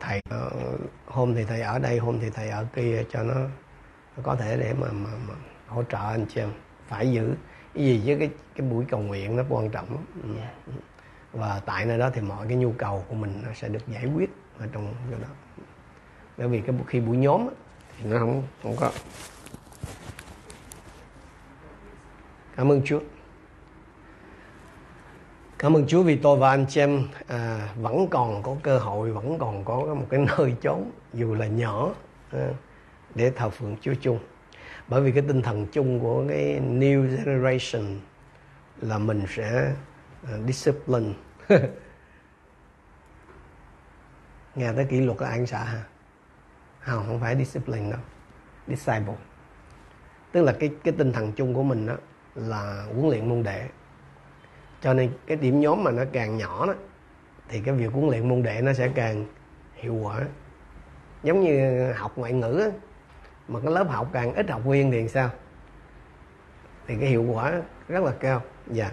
thầy, hôm thì thầy ở đây, hôm thì thầy ở kia, cho nó có thể để mà hỗ trợ anh chị em. Phải giữ cái gì chứ cái buổi cầu nguyện nó quan trọng lắm. Yeah. Và tại nơi đó thì mọi cái nhu cầu của mình nó sẽ được giải quyết ở trong cái đó. Bởi vì cái khi buổi nhóm thì nó không có. Cảm ơn Chúa. Cảm ơn Chúa vì tôi và anh chị em vẫn còn có cơ hội, vẫn còn có một cái nơi chốn dù là nhỏ để thờ phượng Chúa chung. Bởi vì cái tinh thần chung của cái New Generation là mình sẽ discipline. Nghe tới kỷ luật là ăn xả hả? Không phải discipline đâu. Disciple. Tức là cái tinh thần chung của mình đó là huấn luyện môn đệ. Cho nên cái điểm nhóm mà nó càng nhỏ đó, thì cái việc huấn luyện môn đệ nó sẽ càng hiệu quả. Giống như học ngoại ngữ đó, mà cái lớp học càng ít học viên thì sao? Thì cái hiệu quả rất là cao. Dạ.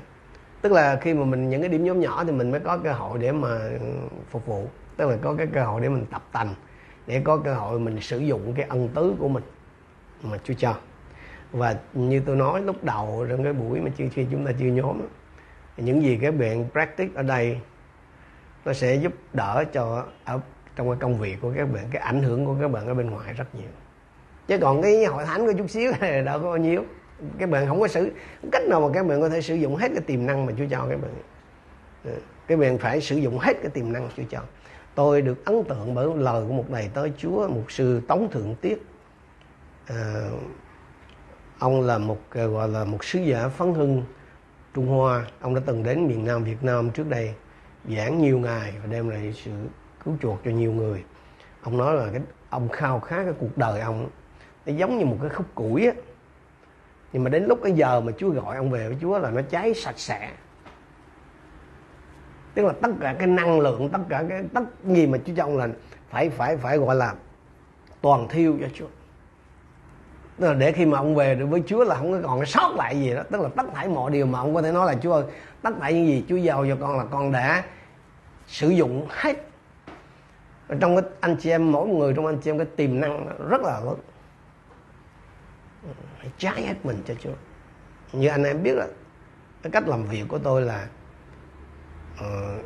Tức là khi mà mình những cái điểm nhóm nhỏ thì mình mới có cơ hội để mà phục vụ. Tức là có cái cơ hội để mình tập tành, để có cơ hội mình sử dụng cái ân tứ của mình mà Chúa cho. Và như tôi nói lúc đầu trong cái buổi mà khi chúng ta chia nhóm đó, những gì các bạn practice ở đây nó sẽ giúp đỡ cho ở trong cái công việc của các bạn, cái ảnh hưởng của các bạn ở bên ngoài rất nhiều. Chứ còn cái hội thánh của chút xíu này đâu có bao nhiêu. Các bạn không có cách nào mà các bạn có thể sử dụng hết cái tiềm năng mà Chúa cho các bạn. Các bạn phải sử dụng hết cái tiềm năng Chúa cho. Tôi được ấn tượng bởi lời của một đầy tớ Chúa, mục sư Tống Thượng Tiết. Ông là một gọi là một sứ giả phấn hưng Trung Hoa. Ông đã từng đến miền Nam Việt Nam trước đây, giảng nhiều ngày và đem lại sự cứu chuộc cho nhiều người. Ông nói là ông khao khát cái cuộc đời ông nó giống như một cái khúc củi á, nhưng mà đến lúc cái giờ mà Chúa gọi ông về với Chúa là nó cháy sạch sẽ. Tức là tất cả cái năng lượng, tất cả cái gì mà Chúa cho ông là phải gọi là toàn thiêu cho Chúa. Tức là để khi mà ông về được với Chúa là không còn sót lại gì đó. Tức là tất cả mọi điều mà ông có thể nói là Chúa ơi, tất cả những gì Chúa giao cho con là con đã sử dụng hết. Ở trong cái anh chị em, mỗi người trong anh chị em cái tiềm năng rất là lớn, phải trái hết mình cho Chúa. Như anh em biết là cái cách làm việc của tôi là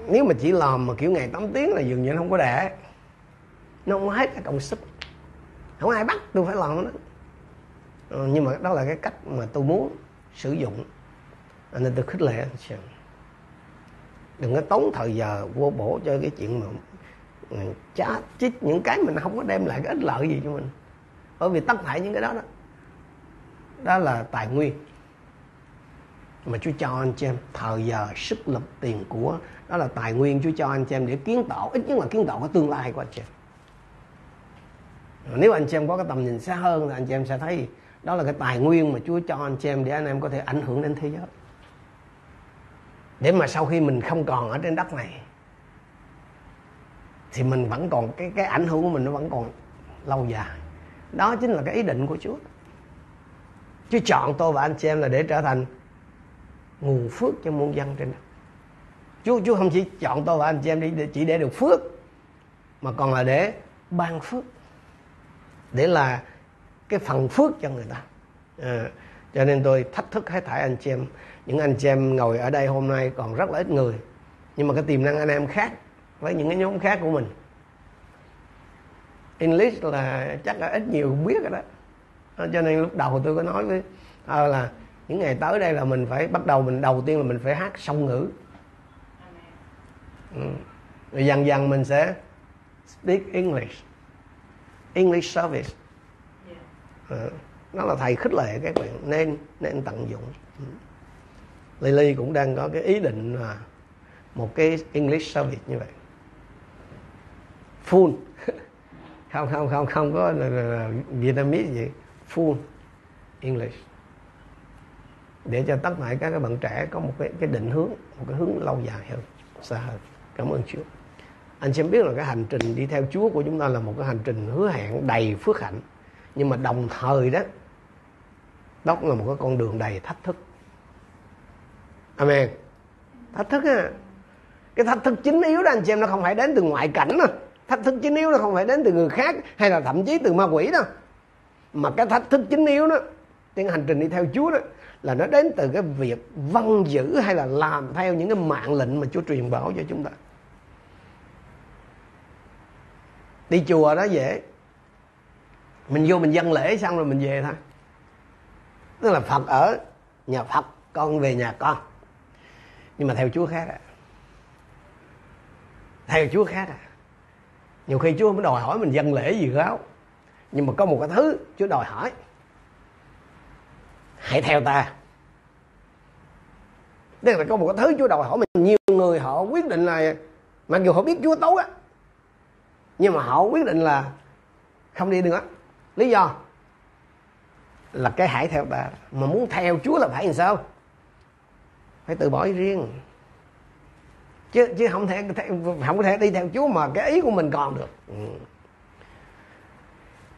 nếu mà chỉ làm mà kiểu ngày 8 tiếng là dường như nó không có đẻ, nó không hết cái công sức, không ai bắt tôi phải làm nó. Nhưng mà đó là cái cách mà tôi muốn sử dụng, nên tôi khích lệ anh chị đừng có tốn thời giờ vô bổ cho cái chuyện mà chát chít những cái mình không có đem lại cái ích lợi gì cho mình. Bởi vì tất cả những cái đó đó là tài nguyên mà Chúa cho anh chị em. Thời giờ, sức lực, tiền của, đó là tài nguyên Chúa cho anh chị em để kiến tạo, ít nhất là kiến tạo cái tương lai của anh chị em. Nếu anh chị em có cái tầm nhìn xa hơn là anh chị em sẽ thấy đó là cái tài nguyên mà Chúa cho anh chị em để anh em có thể ảnh hưởng đến thế giới. Để mà sau khi mình không còn ở trên đất này thì mình vẫn còn cái ảnh hưởng của mình nó vẫn còn lâu dài. Đó chính là cái ý định của Chúa. Chúa chọn tôi và anh chị em là để trở thành nguồn phước cho muôn dân trên đất. Chúa không chỉ chọn tôi và anh chị em chỉ để được phước, mà còn là để ban phước, để là cái phần phước cho người ta. Cho nên tôi thách thức hết thảy anh chị em. Những anh chị em ngồi ở đây hôm nay còn rất là ít người, nhưng mà cái tiềm năng anh em khác với những cái nhóm khác của mình. English là chắc là ít nhiều cũng biết rồi đó. Cho nên lúc đầu tôi có nói với là những ngày tới đây là mình phải bắt đầu, đầu tiên là mình phải hát song ngữ. Rồi dần dần mình sẽ speak English service. Đó là thầy khích lệ các bạn nên tận dụng. Lily cũng đang có cái ý định là một cái English service như vậy. Full. Không có là Vietnamese gì. Full English. Để cho tất cả các bạn trẻ có một cái định hướng, một cái hướng lâu dài hơn, xa hơn. Cảm ơn Chúa. Anh xem biết là cái hành trình đi theo Chúa của chúng ta là một cái hành trình hứa hẹn đầy phước hạnh. Nhưng mà đồng thời đó cũng là một cái con đường đầy thách thức. Amen. Thách thức á. Cái thách thức chính yếu đó anh chị em, nó không phải đến từ ngoại cảnh Thách thức chính yếu nó không phải đến từ người khác hay là thậm chí từ ma quỷ đâu, mà cái thách thức chính yếu đó, cái hành trình đi theo Chúa đó, là nó đến từ cái việc vâng giữ hay là làm theo những cái mạng lệnh mà Chúa truyền bảo cho chúng ta. Đi chùa đó dễ, mình vô mình dâng lễ xong rồi mình về thôi. Tức là Phật ở nhà Phật, con về nhà con. Nhưng mà theo Chúa khác à. Theo Chúa khác à. Nhiều khi Chúa mới đòi hỏi mình dâng lễ gì đó, nhưng mà có một cái thứ Chúa đòi hỏi: hãy theo ta. Tức là có một cái thứ Chúa đòi hỏi mình. Nhiều người họ quyết định là, mặc dù họ biết Chúa tốt á, nhưng mà họ quyết định là không đi nữa. Lý do là cái hãy theo ta. Mà muốn theo Chúa là phải làm sao? Phải từ bỏ riêng. Chứ không thể đi theo Chúa mà cái ý của mình còn được.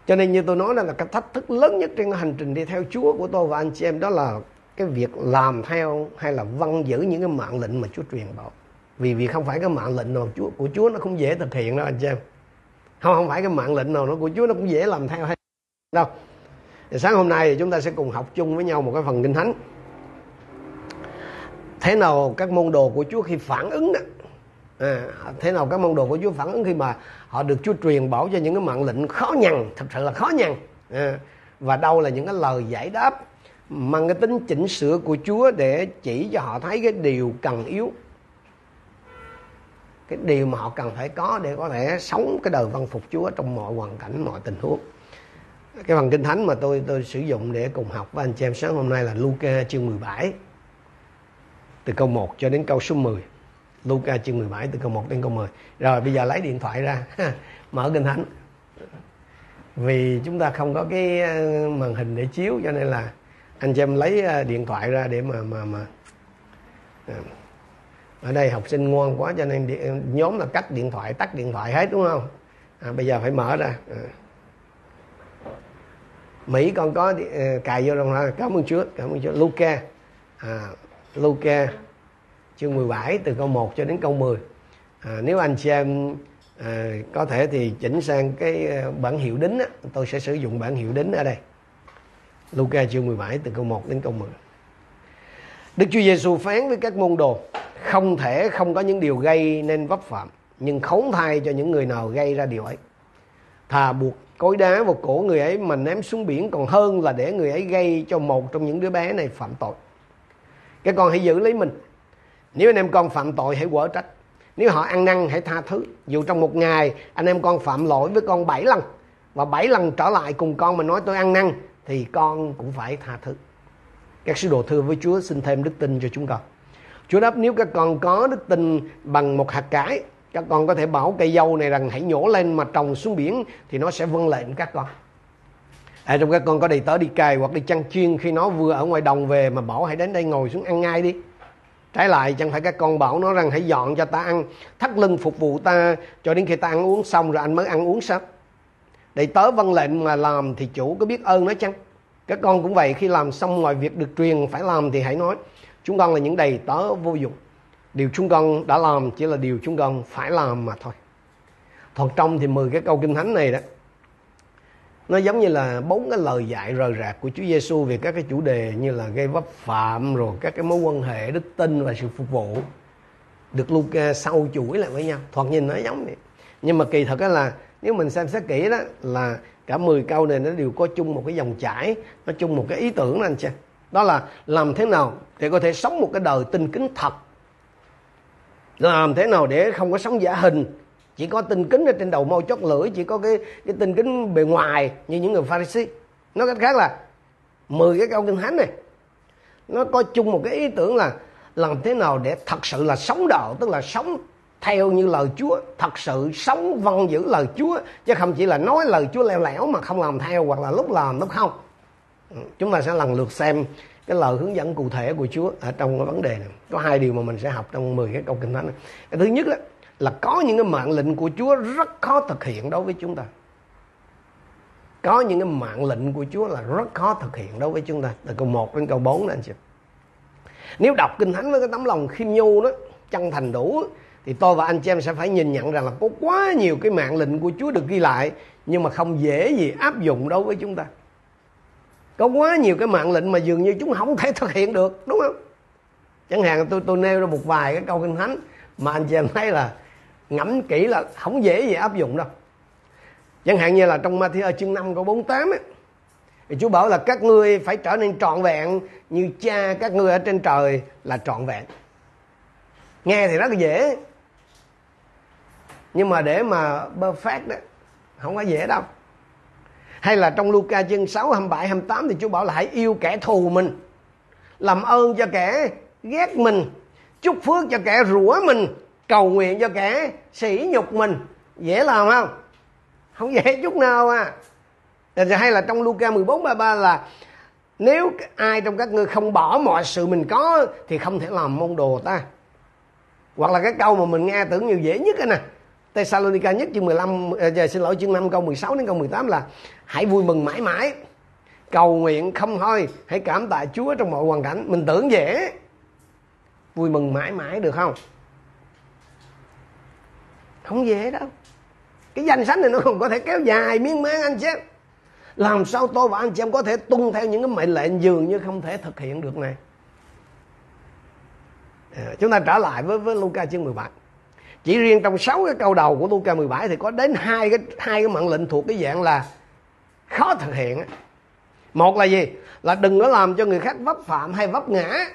Cho nên như tôi nói là cái thách thức lớn nhất trên hành trình đi theo Chúa của tôi và anh chị em, đó là cái việc làm theo hay là vâng giữ những cái mạng lệnh mà Chúa truyền bảo. Vì không phải cái mạng lệnh nào của Chúa nó cũng dễ thực hiện đâu anh chị em. Không phải cái mạng lệnh nào nó của Chúa nó cũng dễ làm theo hay đâu. Thì sáng hôm nay thì chúng ta sẽ cùng học chung với nhau một cái phần Kinh Thánh. Thế nào các môn đồ của Chúa khi phản ứng đó, thế nào các môn đồ của Chúa phản ứng khi mà họ được Chúa truyền bảo cho những cái mạng lệnh khó nhằn, thật sự là khó nhằn, và đâu là những cái lời giải đáp mang cái tính chỉnh sửa của Chúa để chỉ cho họ thấy cái điều cần yếu, cái điều mà họ cần phải có để có thể sống cái đời vâng phục Chúa trong mọi hoàn cảnh, mọi tình huống. Cái phần Kinh Thánh mà tôi sử dụng để cùng học với anh chị em sáng hôm nay là Luca chương 17 từ câu 1 cho đến câu số 10. Luca chương 17 từ câu 1 đến câu 10. Rồi bây giờ lấy điện thoại ra mở Kinh Thánh. Vì chúng ta không có cái màn hình để chiếu, cho nên là anh chị em lấy điện thoại ra để mà ở đây học sinh ngoan quá cho nên nhóm là cắt điện thoại, tắt điện thoại hết, đúng không? Bây giờ phải mở ra. Mỹ con có cài vô trong đó. Cảm ơn Chúa. Luca chương 17 từ câu 1 cho đến câu 10. Nếu anh chị em có thể thì chỉnh sang cái bản hiệu đính á, tôi sẽ sử dụng bản hiệu đính ở đây. Luca chương 17 từ câu 1 đến câu 10. Đức Chúa Giêsu phán với các môn đồ: không thể không có những điều gây nên vấp phạm, nhưng khốn thay cho những người nào gây ra điều ấy. Thà buộc cối đá vào cổ người ấy mà ném xuống biển còn hơn là để người ấy gây cho một trong những đứa bé này phạm tội. Các con hãy giữ lấy mình. Nếu anh em con phạm tội hãy quở trách. Nếu họ ăn năn hãy tha thứ. Dù trong một ngày anh em con phạm lỗi với con 7 lần và 7 lần trở lại cùng con mà nói tôi ăn năn, thì con cũng phải tha thứ. Các sứ đồ thưa với Chúa xin thêm đức tin cho chúng con. Chúa đáp: nếu các con có đức tin bằng một hạt cải, các con có thể bảo cây dâu này rằng hãy nhổ lên mà trồng xuống biển, thì nó sẽ vâng lệnh các con. Hãy trong các con có đầy tớ đi cày hoặc đi chăn chiên, khi nó vừa ở ngoài đồng về mà bảo hãy đến đây ngồi xuống ăn ngay đi. Trái lại chẳng phải các con bảo nó rằng hãy dọn cho ta ăn, thắt lưng phục vụ ta cho đến khi ta ăn uống xong rồi anh mới ăn uống sao? Đầy tớ vâng lệnh mà làm thì chủ có biết ơn nó chăng? Các con cũng vậy, khi làm xong mọi việc được truyền phải làm thì hãy nói: chúng con là những đầy tớ vô dụng. Điều chúng con đã làm chỉ là điều chúng con phải làm mà thôi. Thật trong thì 10 cái câu Kinh Thánh này đó, nó giống như là 4 cái lời dạy rời rạc của Chúa Giêsu về các cái chủ đề như là gây vấp phạm, rồi các cái mối quan hệ, đức tin và sự phục vụ, được Luca sâu chuỗi lại với nhau. Thoạt nhìn nó giống vậy, nhưng mà kỳ thật đó là nếu mình xem xét kỹ đó, là cả 10 câu này nó đều có chung một cái dòng chảy, nó chung một cái ý tưởng đó anh chị. Đó là làm thế nào để có thể sống một cái đời tin kính thật, làm thế nào để không có sống giả hình, chỉ có tin kính ở trên đầu môi chót lưỡi, chỉ có cái tin kính bề ngoài như những người Pharisee. Nói cách khác là 10 cái câu Kinh Thánh này nó có chung một cái ý tưởng là làm thế nào để thật sự là sống đạo, tức là sống theo như lời Chúa, thật sự sống vâng giữ lời Chúa, chứ không chỉ là nói lời Chúa leo lẻo mà không làm theo, hoặc là lúc làm lúc không. Chúng ta sẽ lần lượt xem cái lời hướng dẫn cụ thể của Chúa ở trong cái vấn đề này. Có hai điều mà mình sẽ học trong 10 cái câu Kinh Thánh này. Cái thứ nhất đó là có những cái mạng lệnh của Chúa rất khó thực hiện đối với chúng ta. Có những cái mạng lệnh của Chúa là rất khó thực hiện đối với chúng ta. Từ câu 1 đến câu 4 đó anh chị. Nếu đọc Kinh Thánh với cái tấm lòng khiêm nhu đó, chân thành đủ, thì tôi và anh chị em sẽ phải nhìn nhận rằng là có quá nhiều cái mạng lệnh của Chúa được ghi lại nhưng mà không dễ gì áp dụng đối với chúng ta. Có quá nhiều cái mạng lệnh mà dường như chúng không thể thực hiện được, đúng không? Chẳng hạn tôi nêu ra một vài cái câu kinh thánh mà anh chị em thấy là ngẫm kỹ là không dễ gì áp dụng đâu. Chẳng hạn như là trong Ma-thi-ơ chương 5 câu 48 ấy, thì Chúa bảo là các ngươi phải trở nên trọn vẹn như cha các ngươi ở trên trời là trọn vẹn. Nghe thì rất là dễ, nhưng mà để mà bơ phát đó không có dễ đâu. Hay là trong Luca chương 6, 27, 28 thì Chúa bảo là hãy yêu kẻ thù mình, làm ơn cho kẻ ghét mình, chúc phước cho kẻ rủa mình, cầu nguyện cho kẻ sỉ nhục mình. Dễ làm không? Không dễ chút nào à. Hay là trong Luca 14, 33 là nếu ai trong các ngươi không bỏ mọi sự mình có thì không thể làm môn đồ ta. Hoặc là cái câu mà mình nghe tưởng như dễ nhất nè, Thessalonica nhất chương 5 câu 16 đến câu 18 là hãy vui mừng mãi mãi, cầu nguyện không thôi, hãy cảm tạ Chúa trong mọi hoàn cảnh. Mình tưởng dễ. Vui mừng mãi mãi được không? Không dễ đâu. Cái danh sách này nó không có thể kéo dài miên man anh chị. Làm sao tôi và anh chị em có thể tuân theo những cái mệnh lệnh dường như không thể thực hiện được này? Chúng ta trở lại với Luca chương 17. Chỉ riêng trong 6 cái câu đầu của Luca 17 thì có đến hai cái mệnh lệnh thuộc cái dạng là khó thực hiện. Một là gì? Là đừng có làm cho người khác vấp phạm hay vấp ngã.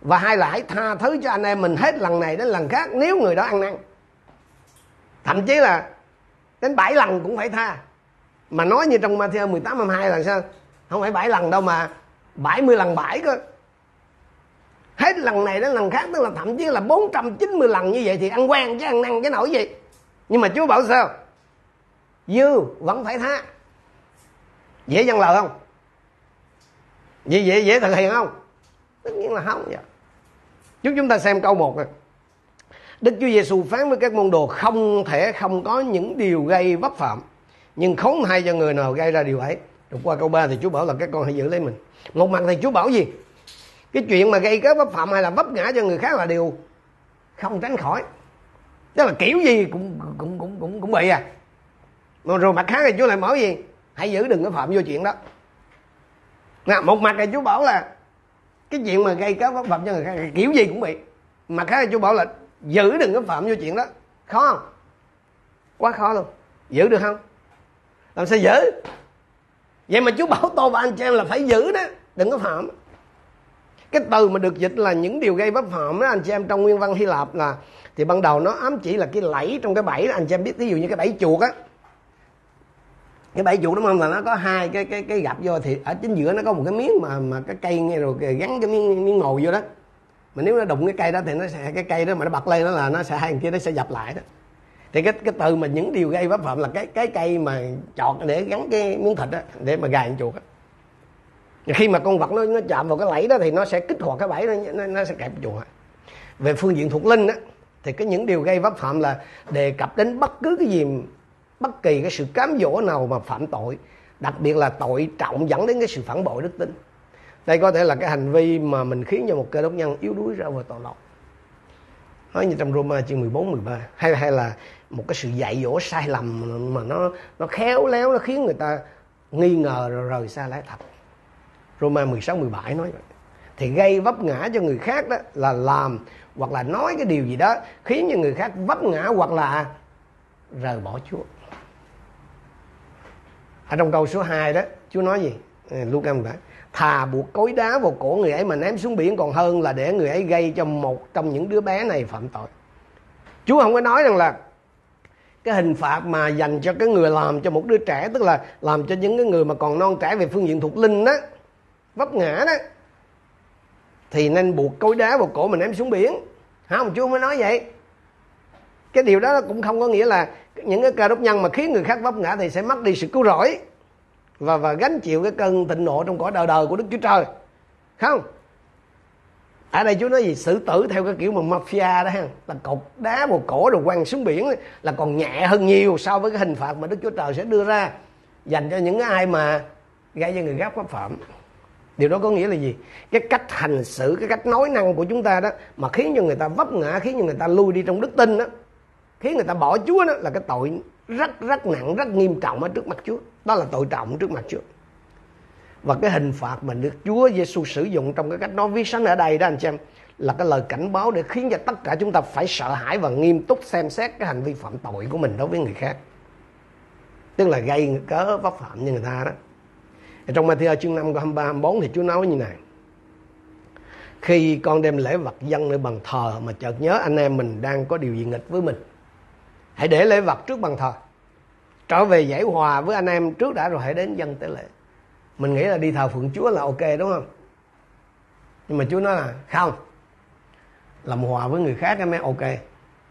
Và hai là hãy tha thứ cho anh em mình hết lần này đến lần khác nếu người đó ăn năn. Thậm chí là đến 7 lần cũng phải tha. Mà nói như trong Ma-thi-ơ 18, 22 là sao? Không phải 7 lần đâu mà 70 lần 7 cơ. Hết lần này đến lần khác, tức là thậm chí là 490 lần như vậy thì ăn quen chứ ăn năn cái nỗi gì. Nhưng mà Chúa bảo sao? Dư vẫn phải tha. Dễ dân lời không? Dễ thực hiện không? Tất nhiên là không vậy. Chúng ta xem câu 1 này. Đức Chúa Giê-xu phán với các môn đồ không thể không có những điều gây vấp phạm, nhưng khốn hay cho người nào gây ra điều ấy. Rồi qua câu 3 thì Chúa bảo là các con hãy giữ lấy mình. Một mặt thì Chúa bảo gì? Cái chuyện mà gây cớ vấp phạm hay là vấp ngã cho người khác là điều không tránh khỏi, tức là kiểu gì cũng bị à. Rồi mặt khác thì Chúa lại bảo gì? Hãy giữ đừng có phạm vô chuyện đó. Nào, một mặt thì Chúa bảo là cái chuyện mà gây cớ vấp phạm cho người khác là kiểu gì cũng bị. Mặt khác thì Chúa bảo là giữ đừng có phạm vô chuyện đó. Khó không? Quá khó luôn. Giữ được không? Làm sao giữ? Vậy mà Chúa bảo tôi và anh chị em là phải giữ đó, đừng có phạm. Cái từ mà được dịch là những điều gây vấp phạm đó anh chị em, trong nguyên văn Hy Lạp là thì ban đầu nó ám chỉ là cái lẫy trong cái bẫy đó anh chị em biết. Ví dụ như cái bẫy chuột á, cái bẫy chuột đúng không, là nó có hai cái gập vô, thì ở chính giữa nó có một cái miếng mà cái cây nghe rồi gắn cái miếng ngồi vô đó. Mà nếu nó đụng cái cây đó thì nó sẽ, cái cây đó mà nó bật lên đó là nó sẽ, hai kia nó sẽ dập lại đó. Thì cái từ mà những điều gây vấp phạm là cái cây mà chọt để gắn cái miếng thịt đó để mà gài con chuột đó. Khi mà con vật nó chạm vào cái lẫy đó thì nó sẽ kích hoạt cái bẫy đó, nó sẽ kẹp chuột. Về phương diện thuộc linh đó, thì cái những điều gây vấp phạm là đề cập đến bất cứ cái gì, bất kỳ cái sự cám dỗ nào mà phạm tội, đặc biệt là tội trọng dẫn đến cái sự phản bội đức tin. Đây có thể là cái hành vi mà mình khiến cho một cơ đốc nhân yếu đuối rơi vào tội lỗi. Nói như trong Roma chương 14, 13 hay là một cái sự dạy dỗ sai lầm mà nó khéo léo, nó khiến người ta nghi ngờ rồi rời xa lẽ thật. Roma 16, 17 nói vậy. Thì gây vấp ngã cho người khác đó là làm hoặc là nói cái điều gì đó khiến cho người khác vấp ngã hoặc là rời bỏ Chúa. Ở trong câu số 2 đó, Chúa nói gì? Luca 17. Thà buộc cối đá vào cổ người ấy mà ném xuống biển còn hơn là để người ấy gây cho một trong những đứa bé này phạm tội. Chúa không có nói rằng là cái hình phạt mà dành cho cái người làm cho một đứa trẻ, tức là làm cho những cái người mà còn non trẻ về phương diện thuộc linh đó, vấp ngã đó, thì nên buộc cối đá vào cổ mình ném xuống biển. Không, Chúa không có nói vậy. Cái điều đó cũng không có nghĩa là những cái cơ đốc nhân mà khiến người khác vấp ngã thì sẽ mất đi sự cứu rỗi và gánh chịu cái cơn thịnh nộ trong cõi đời đời của Đức Chúa Trời. Không. Ở đây Chúa nói gì? Xử tử theo cái kiểu mà mafia đó ha, là cột đá vào cổ rồi quăng xuống biển là còn nhẹ hơn nhiều so với cái hình phạt mà Đức Chúa Trời sẽ đưa ra dành cho những ai mà gây cho người khác vấp phạm. Điều đó có nghĩa là gì? Cái cách hành xử, cái cách nói năng của chúng ta đó mà khiến cho người ta vấp ngã, khiến cho người ta lui đi trong đức tin đó, khiến người ta bỏ Chúa đó là cái tội rất nặng, rất nghiêm trọng ở trước mặt Chúa. Đó là tội trọng trước mặt Chúa. Và cái hình phạt mà được Chúa Giêsu sử dụng trong cái cách nói viết sánh ở đây đó anh chị em, là cái lời cảnh báo để khiến cho tất cả chúng ta phải sợ hãi và nghiêm túc xem xét cái hành vi phạm tội của mình đối với người khác, tức là gây cớ vấp phạm như người ta đó. Trong Ma-thi-ơ chương 5 câu 23-24 thì Chúa nói như này: khi con đem lễ vật dâng nơi bàn thờ mà chợt nhớ anh em mình đang có điều gì nghịch với mình, hãy để lễ vật trước bàn thờ, trở về giải hòa với anh em trước đã rồi hãy đến dâng tế lễ. Mình nghĩ là đi thờ phượng Chúa là ok đúng không? Nhưng mà Chúa nói là không, làm hòa với người khác em mới ok,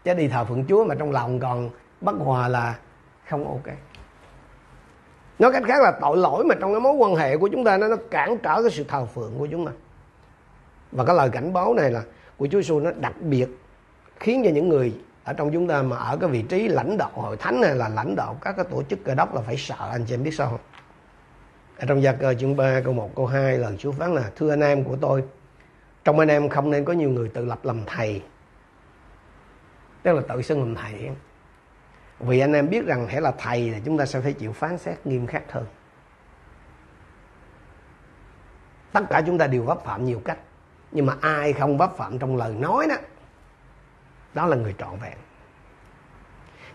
chứ đi thờ phượng Chúa mà trong lòng còn bất hòa là không ok. Nói cách khác là tội lỗi mà trong cái mối quan hệ của chúng ta nó cản trở cái sự thờ phượng của chúng ta. Và cái lời cảnh báo này là của Chúa Giêsu nó đặc biệt khiến cho những người ở trong chúng ta mà ở cái vị trí lãnh đạo hội thánh này là lãnh đạo các cái tổ chức Cơ Đốc là phải sợ. Anh chị em biết sao không? Ở trong Gia-cơ chương 3 câu 1 câu 2 lần Chúa phán là: thưa anh em của tôi, trong anh em không nên có nhiều người tự lập làm thầy, tức là tự xưng làm thầy, vì anh em biết rằng hễ là thầy là chúng ta sẽ phải chịu phán xét nghiêm khắc hơn. Tất cả chúng ta đều vấp phạm nhiều cách, nhưng mà ai không vấp phạm trong lời nói đó, đó là người trọn vẹn.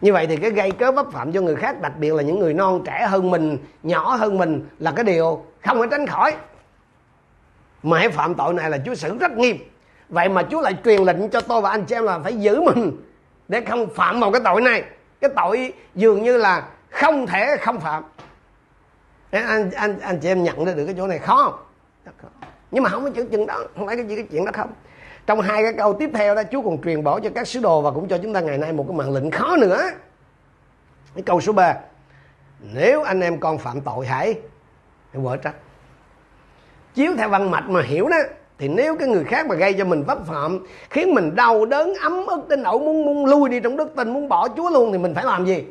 Như vậy thì cái gây cớ vấp phạm cho người khác, đặc biệt là những người non trẻ hơn mình, nhỏ hơn mình, là cái điều không thể tránh khỏi. Mà hãy phạm tội này là Chúa xử rất nghiêm. Vậy mà Chúa lại truyền lệnh cho tôi và anh chị em là phải giữ mình để không phạm vào cái tội này. Cái tội dường như là không thể không phạm. Anh chị em nhận ra được cái chỗ này khó không? Nhưng mà không có chữ chừng đó, không phải cái gì cái chuyện đó không. Trong hai cái câu tiếp theo đó, Chúa còn truyền bảo cho các sứ đồ và cũng cho chúng ta ngày nay một cái mệnh lệnh khó nữa. Cái câu số 3: nếu anh em con phạm tội hãy quở trách. Chiếu theo văn mạch mà hiểu đó, thì nếu cái người khác mà gây cho mình vấp phạm, khiến mình đau đớn ấm ức đến nỗi muốn lui đi trong đức tin, muốn bỏ Chúa luôn, thì mình phải làm gì?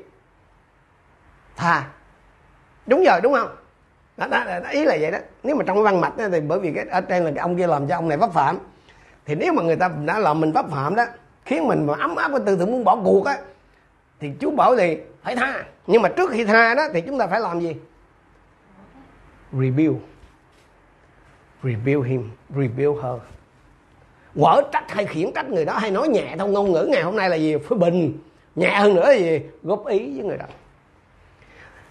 Tha. Đúng rồi đúng không? Đó, ý là vậy đó. Nếu mà trong cái văn mạch đó, thì bởi vì cái ở trên là cái ông kia làm cho ông này vấp phạm, thì nếu mà người ta đã làm mình vấp phạm đó, khiến mình mà ấm áp và tư tưởng muốn bỏ cuộc á, thì Chúa bảo thì phải tha. Nhưng mà trước khi tha đó thì chúng ta phải làm gì? Rebuke him, rebuke her. Quở trách hay khiển trách người đó, hay nói nhẹ thôi. Ngôn ngữ ngày hôm nay là gì? Phê bình. Nhẹ hơn nữa là gì? Góp ý với người đó.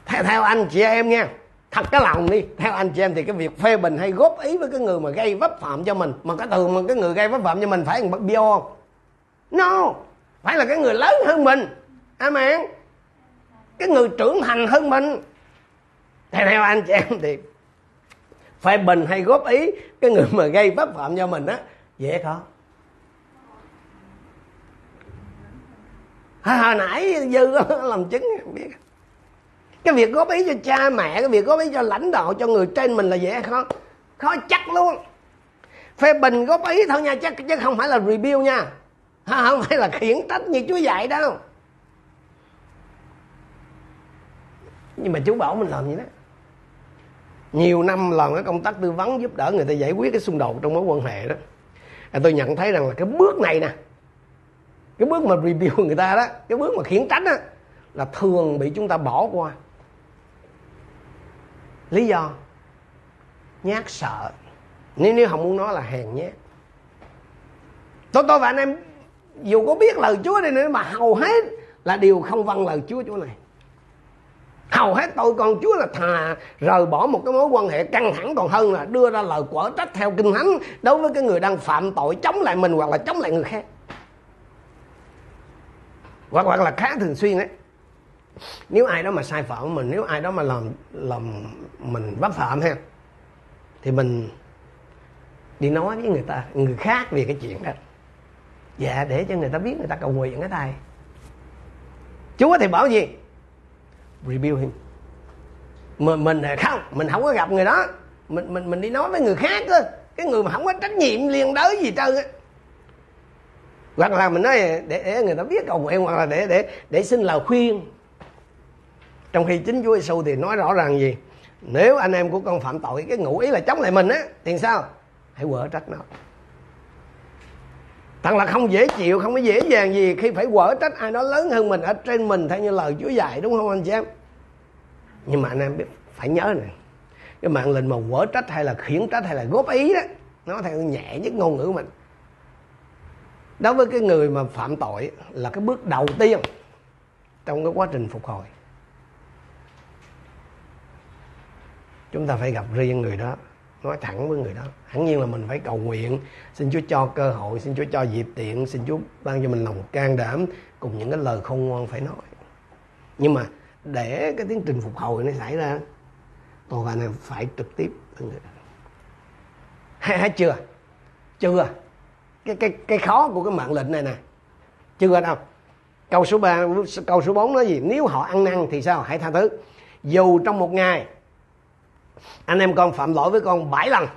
Theo anh chị em nha, thật cái lòng đi, theo anh chị em thì cái việc phê bình hay góp ý với cái người mà gây vấp phạm cho mình, mà cái từ mà cái người gây vấp phạm cho mình phải là bác bio không? No, phải là cái người lớn hơn mình, amen, cái người trưởng thành hơn mình. Theo anh chị em thì phê bình hay góp ý cái người mà gây vấp phạm cho mình á, dễ khó. Hồi nãy Dư làm chứng biết. Cái việc góp ý cho cha mẹ, cái việc góp ý cho lãnh đạo, cho người trên mình là dễ khó? Khó chắc luôn. Phê bình góp ý thôi nha, chứ không phải là review nha, không phải là khiển trách như Chúa dạy đâu. Nhưng mà Chúa bảo mình làm vậy đó. Nhiều năm làm cái công tác tư vấn giúp đỡ người ta giải quyết cái xung đột trong mối quan hệ đó, tôi nhận thấy rằng là cái bước này nè, cái bước mà review người ta đó, cái bước mà khiển trách đó, là thường bị chúng ta bỏ qua. Lý do nhát sợ, nếu không muốn nói là hèn nhát. Tôi và anh em dù có biết lời Chúa đi nữa mà hầu hết là điều không vâng lời Chúa chỗ này. Hầu hết tội con Chúa là thà rời bỏ một cái mối quan hệ căng thẳng còn hơn là đưa ra lời quở trách theo Kinh Thánh đối với cái người đang phạm tội chống lại mình hoặc là chống lại người khác, hoặc là khá thường xuyên đấy. Nếu ai đó mà sai phạm mình, nếu ai đó mà làm mình vấp phạm ha, thì mình đi nói với người ta, người khác về cái chuyện đó, dạ để cho người ta biết, người ta cầu nguyện cái thầy. Chúa thì bảo gì? Rebuild him. Mình không, mình không có gặp người đó, mình đi nói với người khác cơ, cái người mà không có trách nhiệm liên đới gì trơn á. Hoặc là mình nói để người ta biết cầu nguyện, hoặc là để xin lời khuyên. Trong khi chính Chúa Giêsu thì nói rõ ràng gì? Nếu anh em của con phạm tội, cái ngụ ý là chống lại mình á, thì sao? Hãy quở trách nó. Thật là không dễ chịu, không có dễ dàng gì khi phải quở trách ai đó lớn hơn mình, ở trên mình, theo như lời Chúa dạy, đúng không anh chị em? Nhưng mà anh em biết, phải nhớ này, cái mạng lệnh mà quở trách hay là khiển trách hay là góp ý đó, nó theo nhẹ nhất ngôn ngữ mình. Đối với cái người mà phạm tội là cái bước đầu tiên trong cái quá trình phục hồi. Chúng ta phải gặp riêng người đó, nói thẳng với người đó. Hẳn nhiên là mình phải cầu nguyện, xin Chúa cho cơ hội, xin Chúa cho dịp tiện, xin Chúa ban cho mình lòng can đảm cùng những cái lời khôn ngoan phải nói. Nhưng mà để cái tiến trình phục hồi nó xảy ra, tôi và anh phải trực tiếp với người đó. Hay chưa? Chưa. Cái khó của cái mạng lệnh này nè. Chưa đâu. Câu số 3, câu số 4 nói gì? Nếu họ ăn năn thì sao? Hãy tha thứ. Dù trong một ngày anh em con phạm lỗi với con 7 lần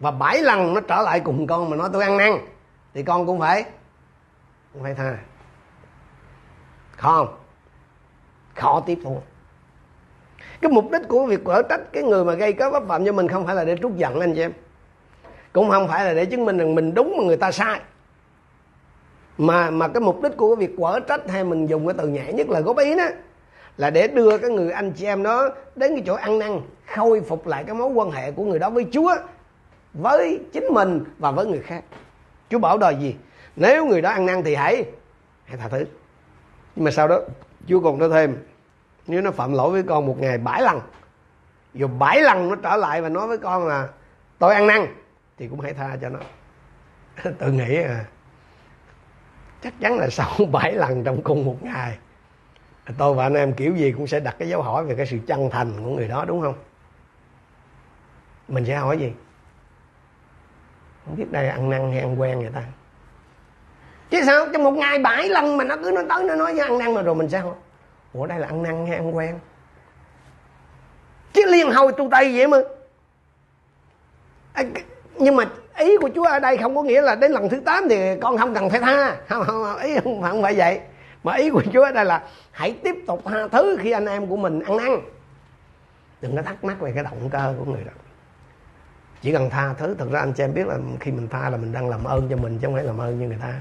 và 7 lần nó trở lại cùng con mà nói tôi ăn năn, thì con cũng phải tha. Không, khó tiếp thu. Cái mục đích của việc quở trách cái người mà gây cớ vấp phạm cho mình không phải là để trút giận anh chị em, cũng không phải là để chứng minh rằng mình đúng mà người ta sai. Mà cái mục đích của việc quở trách hay mình dùng cái từ nhẹ nhất là góp ý đó, là để đưa cái người anh chị em đó đến cái chỗ ăn năn, khôi phục lại cái mối quan hệ của người đó với Chúa, với chính mình và với người khác. Chúa bảo đòi gì? Nếu người đó ăn năn thì hãy tha thứ. Nhưng mà sau đó Chúa còn nói thêm, nếu nó phạm lỗi với con một ngày 7 lần, dù 7 lần nó trở lại và nói với con là tôi ăn năn, thì cũng hãy tha cho nó. Tôi nghĩ chắc chắn là sau 7 lần trong cùng một ngày, tôi và anh em kiểu gì cũng sẽ đặt cái dấu hỏi về cái sự chân thành của người đó, đúng không? Mình sẽ hỏi gì? Không biết đây ăn năn hay ăn quen người ta. Chứ sao trong một ngày 7 lần mà nó cứ nói tới, nó nói với ăn năn mà, rồi mình sẽ hỏi, ủa đây là ăn năn hay ăn quen? Chứ liên hồi tru tây vậy mà. Nhưng mà ý của Chúa ở đây không có nghĩa là đến lần thứ 8 thì con không cần phải tha. Không, ý không phải vậy. Mà ý của Chúa ở đây là hãy tiếp tục tha thứ khi anh em của mình ăn năn. Đừng có thắc mắc về cái động cơ của người đó. Chỉ cần tha thứ. Thực ra anh chị em biết là khi mình tha là mình đang làm ơn cho mình, chứ không phải làm ơn cho người ta.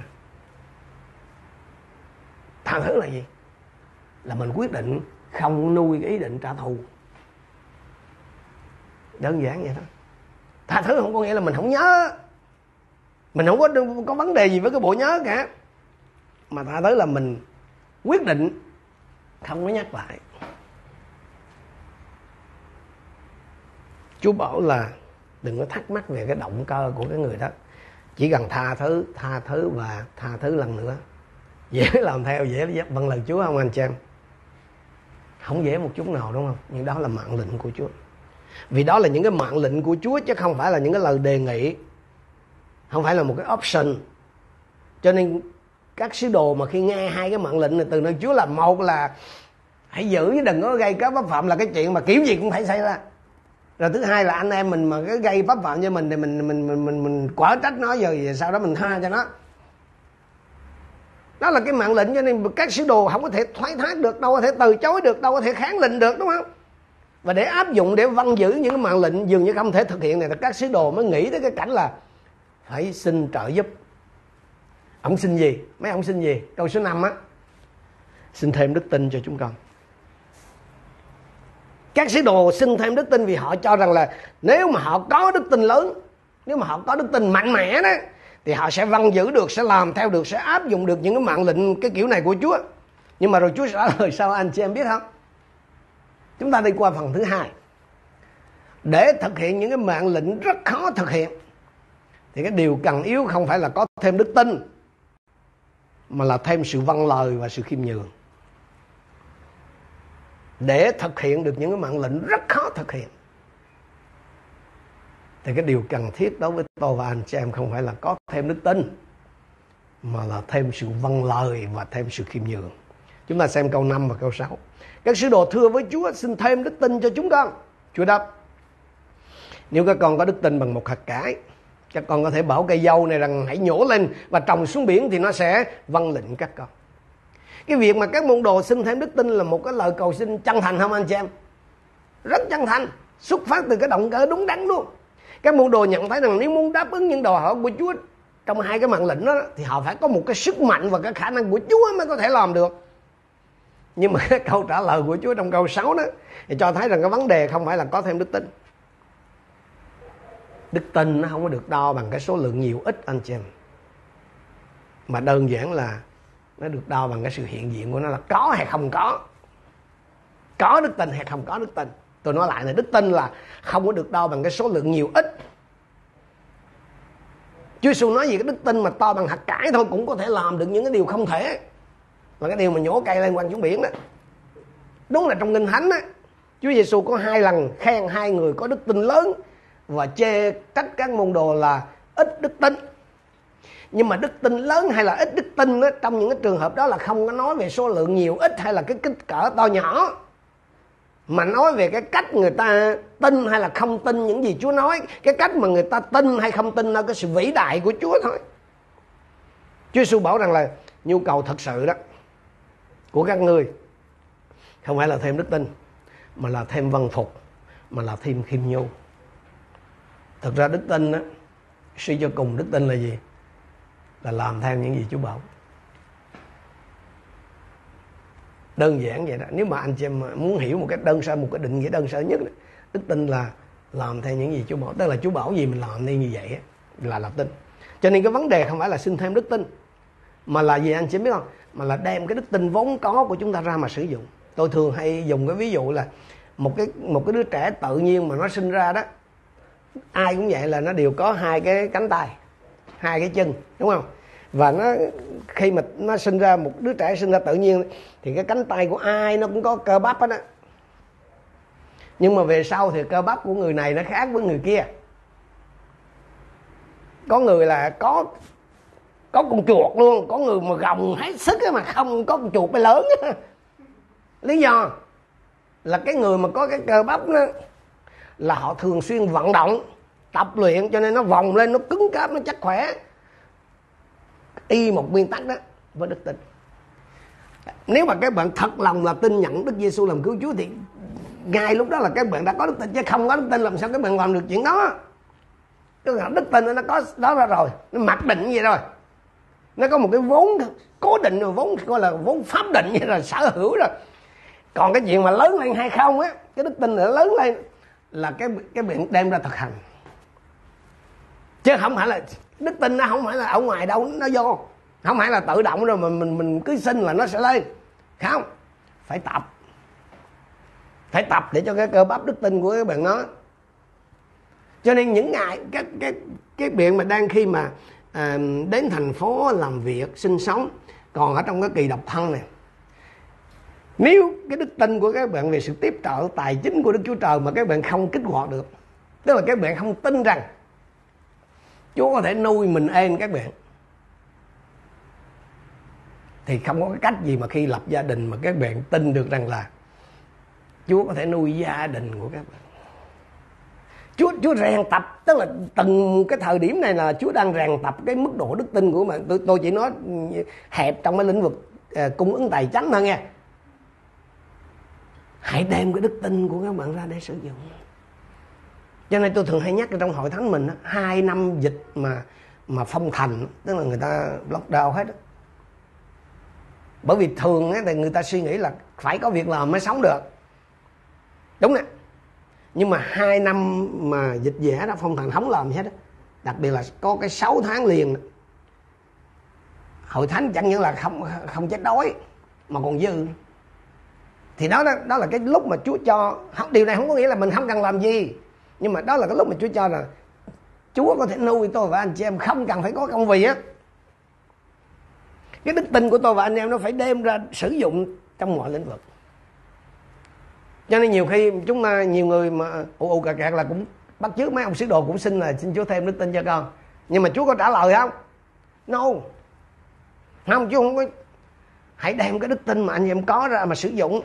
Tha thứ là gì? Là mình quyết định không nuôi cái ý định trả thù. Đơn giản vậy thôi. Tha thứ không có nghĩa là mình không nhớ, mình không có vấn đề gì với cái bộ nhớ cả, mà tha thứ là mình quyết định không có nhắc lại. Chúa bảo là đừng có thắc mắc về cái động cơ của cái người đó, chỉ cần tha thứ và tha thứ lần nữa. Dễ làm theo, dễ vâng lời Chúa không anh chị em? Không dễ một chút nào, đúng không? Nhưng đó là mạng lệnh của Chúa. Vì đó là những cái mạng lệnh của Chúa, chứ không phải là những cái lời đề nghị, không phải là một cái option. Cho nên các sứ đồ mà khi nghe hai cái mạng lệnh này từ nơi Chúa là, một là hãy giữ chứ đừng có gây cớ vấp phạm, là cái chuyện mà kiểu gì cũng phải xảy ra. Rồi thứ hai là anh em mình mà cái gây vấp phạm cho mình thì mình quở trách nó, rồi sau đó mình tha cho nó. Đó là cái mạng lệnh, cho nên các sứ đồ không có thể thoái thác được, đâu có thể từ chối được, đâu có thể kháng lệnh được, đúng không? Và để áp dụng, để văn giữ những cái mạng lệnh dường như không thể thực hiện này, là các sứ đồ mới nghĩ tới cái cảnh là phải xin trợ giúp. Ông xin gì? Mấy ông xin gì? Câu số 5 á, xin thêm đức tin cho chúng con. Các sứ đồ xin thêm đức tin vì họ cho rằng là nếu mà họ có đức tin lớn, nếu mà họ có đức tin mạnh mẽ đó, thì họ sẽ văn giữ được, sẽ làm theo được, sẽ áp dụng được những cái mạng lệnh cái kiểu này của Chúa. Nhưng mà rồi Chúa trả lời sao anh chị em biết không? Chúng ta đi qua phần thứ hai. Để thực hiện những cái mạng lệnh rất khó thực hiện, thì cái điều cần yếu không phải là có thêm đức tin, mà là thêm sự vâng lời và sự khiêm nhường. Để thực hiện được những cái mạng lệnh rất khó thực hiện, thì cái điều cần thiết đối với tôi và anh chị em không phải là có thêm đức tin, mà là thêm sự vâng lời và thêm sự khiêm nhường. Chúng ta xem câu 5 và câu 6. Các sứ đồ thưa với Chúa, xin thêm đức tin cho chúng con. Chúa đáp, nếu các con có đức tin bằng một hạt cải, các con có thể bảo cây dâu này rằng hãy nhổ lên và trồng xuống biển, thì nó sẽ vâng lệnh các con. Cái việc mà các môn đồ xin thêm đức tin là một cái lời cầu xin chân thành không anh chị em? rất chân thành, xuất phát từ cái động cơ đúng đắn luôn. Các môn đồ nhận thấy rằng nếu muốn đáp ứng những đòi hỏi của Chúa trong hai cái mạng lệnh đó thì họ phải có một cái sức mạnh và cái khả năng của Chúa mới có thể làm được. Nhưng mà cái câu trả lời của Chúa trong câu 6 đó thì cho thấy rằng cái vấn đề không phải là có thêm đức tin. Đức tin nó không có được đo bằng cái số lượng nhiều ít anh chị em, mà đơn giản là nó được đo bằng cái sự hiện diện của nó, là có hay không có, có đức tin hay không có đức tin. Tôi nói lại là đức tin là không có được đo bằng cái số lượng nhiều ít. Chúa Giêsu nói gì cái đức tin mà to bằng hạt cải thôi cũng có thể làm được những cái điều không thể, mà cái điều mà nhổ cây lên quăng xuống biển đó. Đúng là trong Kinh Thánh á, Chúa Giêsu có hai lần khen hai người có đức tin lớn và chê trách các môn đồ là ít đức tin. Nhưng mà đức tin lớn hay là ít đức tin đó, trong những cái trường hợp đó là không có nói về số lượng nhiều ít hay là cái kích cỡ to nhỏ, mà nói về cái cách người ta tin hay là không tin những gì Chúa nói, cái cách mà người ta tin hay không tin là cái sự vĩ đại của Chúa thôi. Chúa Giêsu bảo rằng là nhu cầu thật sự đó của các người không phải là thêm đức tin, mà là thêm vâng phục, mà là thêm khiêm nhu. Thực ra đức tin đó, suy cho cùng đức tin là gì? Là làm theo những gì Chúa bảo. Đơn giản vậy đó. Nếu mà anh chị em muốn hiểu một cái đơn sơ, một cái định nghĩa đơn sơ nhất đó, đức tin là làm theo những gì Chúa bảo, tức là Chúa bảo gì mình làm nên như vậy là lập tin. Cho nên cái vấn đề không phải là xin thêm đức tin, mà là gì anh chị em biết không? Mà là đem cái đức tin vốn có của chúng ta ra mà sử dụng. Tôi thường hay dùng cái ví dụ là một cái đứa trẻ tự nhiên mà nó sinh ra đó, ai cũng vậy, là nó đều có hai cái cánh tay, hai cái chân, đúng không? Và nó khi mà nó sinh ra, một đứa trẻ sinh ra tự nhiên thì cái cánh tay của ai nó cũng có cơ bắp hết á. Nhưng mà về sau thì cơ bắp của người này nó khác với người kia. Có người là có con chuột luôn, có người mà gồng hết sức mà không có con chuột mới lớn. Lý do là cái người mà có cái cơ bắp đó là họ thường xuyên vận động, tập luyện, cho nên nó vòng lên, nó cứng cáp, nó chắc khỏe. Y một nguyên tắc đó với đức tin. Nếu mà các bạn thật lòng là tin nhận Đức Giêsu làm cứu Chúa thì ngay lúc đó là các bạn đã có đức tin, chứ không có đức tin làm sao các bạn làm được chuyện đó. Tức là đức tin nó có đó ra rồi, nó mặc định vậy rồi, nó có một cái vốn cố định rồi, vốn gọi là vốn pháp định vậy rồi, sở hữu rồi. Còn cái chuyện mà lớn lên hay không á, cái đức tin nó lớn lên là cái biện đem ra thực hành, chứ không phải là đức tin nó không phải là ở ngoài đâu nó vô, không phải là tự động rồi mà mình cứ xin là nó sẽ lên, không phải tập, phải tập để cho cái cơ bắp đức tin của các bạn nó. Cho nên những ngày các bạn mà đang khi mà đến thành phố làm việc sinh sống, còn ở trong cái kỳ độc thân này, nếu cái đức tin của các bạn về sự tiếp trợ tài chính của Đức Chúa Trời mà các bạn không kích hoạt được, tức là các bạn không tin rằng Chúa có thể nuôi mình êm các bạn, thì không có cái cách gì mà khi lập gia đình mà các bạn tin được rằng là Chúa có thể nuôi gia đình của các bạn. Chúa rèn tập, tức là từng cái thời điểm này là Chúa đang rèn tập cái mức độ đức tin của mình. Tôi chỉ nói hẹp trong cái lĩnh vực cung ứng tài chính thôi nha. Hãy đem cái đức tin của các bạn ra để sử dụng. Cho nên tôi thường hay nhắc trong hội thánh mình 2 năm dịch mà phong thành, tức là người ta lockdown hết đó. Bởi vì thường thì người ta suy nghĩ là phải có việc làm mới sống được, đúng nè. Nhưng mà 2 năm mà dịch dễ đó, phong thành không làm gì hết đó. Đặc biệt là có cái 6 tháng liền đó, hội thánh chẳng những là không chết đói mà còn dư. Thì đó là cái lúc mà Chúa cho. Điều này không có nghĩa là mình không cần làm gì, nhưng mà đó là cái lúc mà Chúa cho là Chúa có thể nuôi tôi và anh chị em, không cần phải có công việc. Cái đức tin của tôi và anh em nó phải đem ra sử dụng trong mọi lĩnh vực. Cho nên nhiều khi chúng ta, nhiều người mà cà cạc là cũng bắt chước mấy ông sứ đồ, cũng xin Chúa thêm đức tin cho con. Nhưng mà Chúa có trả lời không? No, không, Chúa không có. Hãy đem cái đức tin mà anh em có ra mà sử dụng.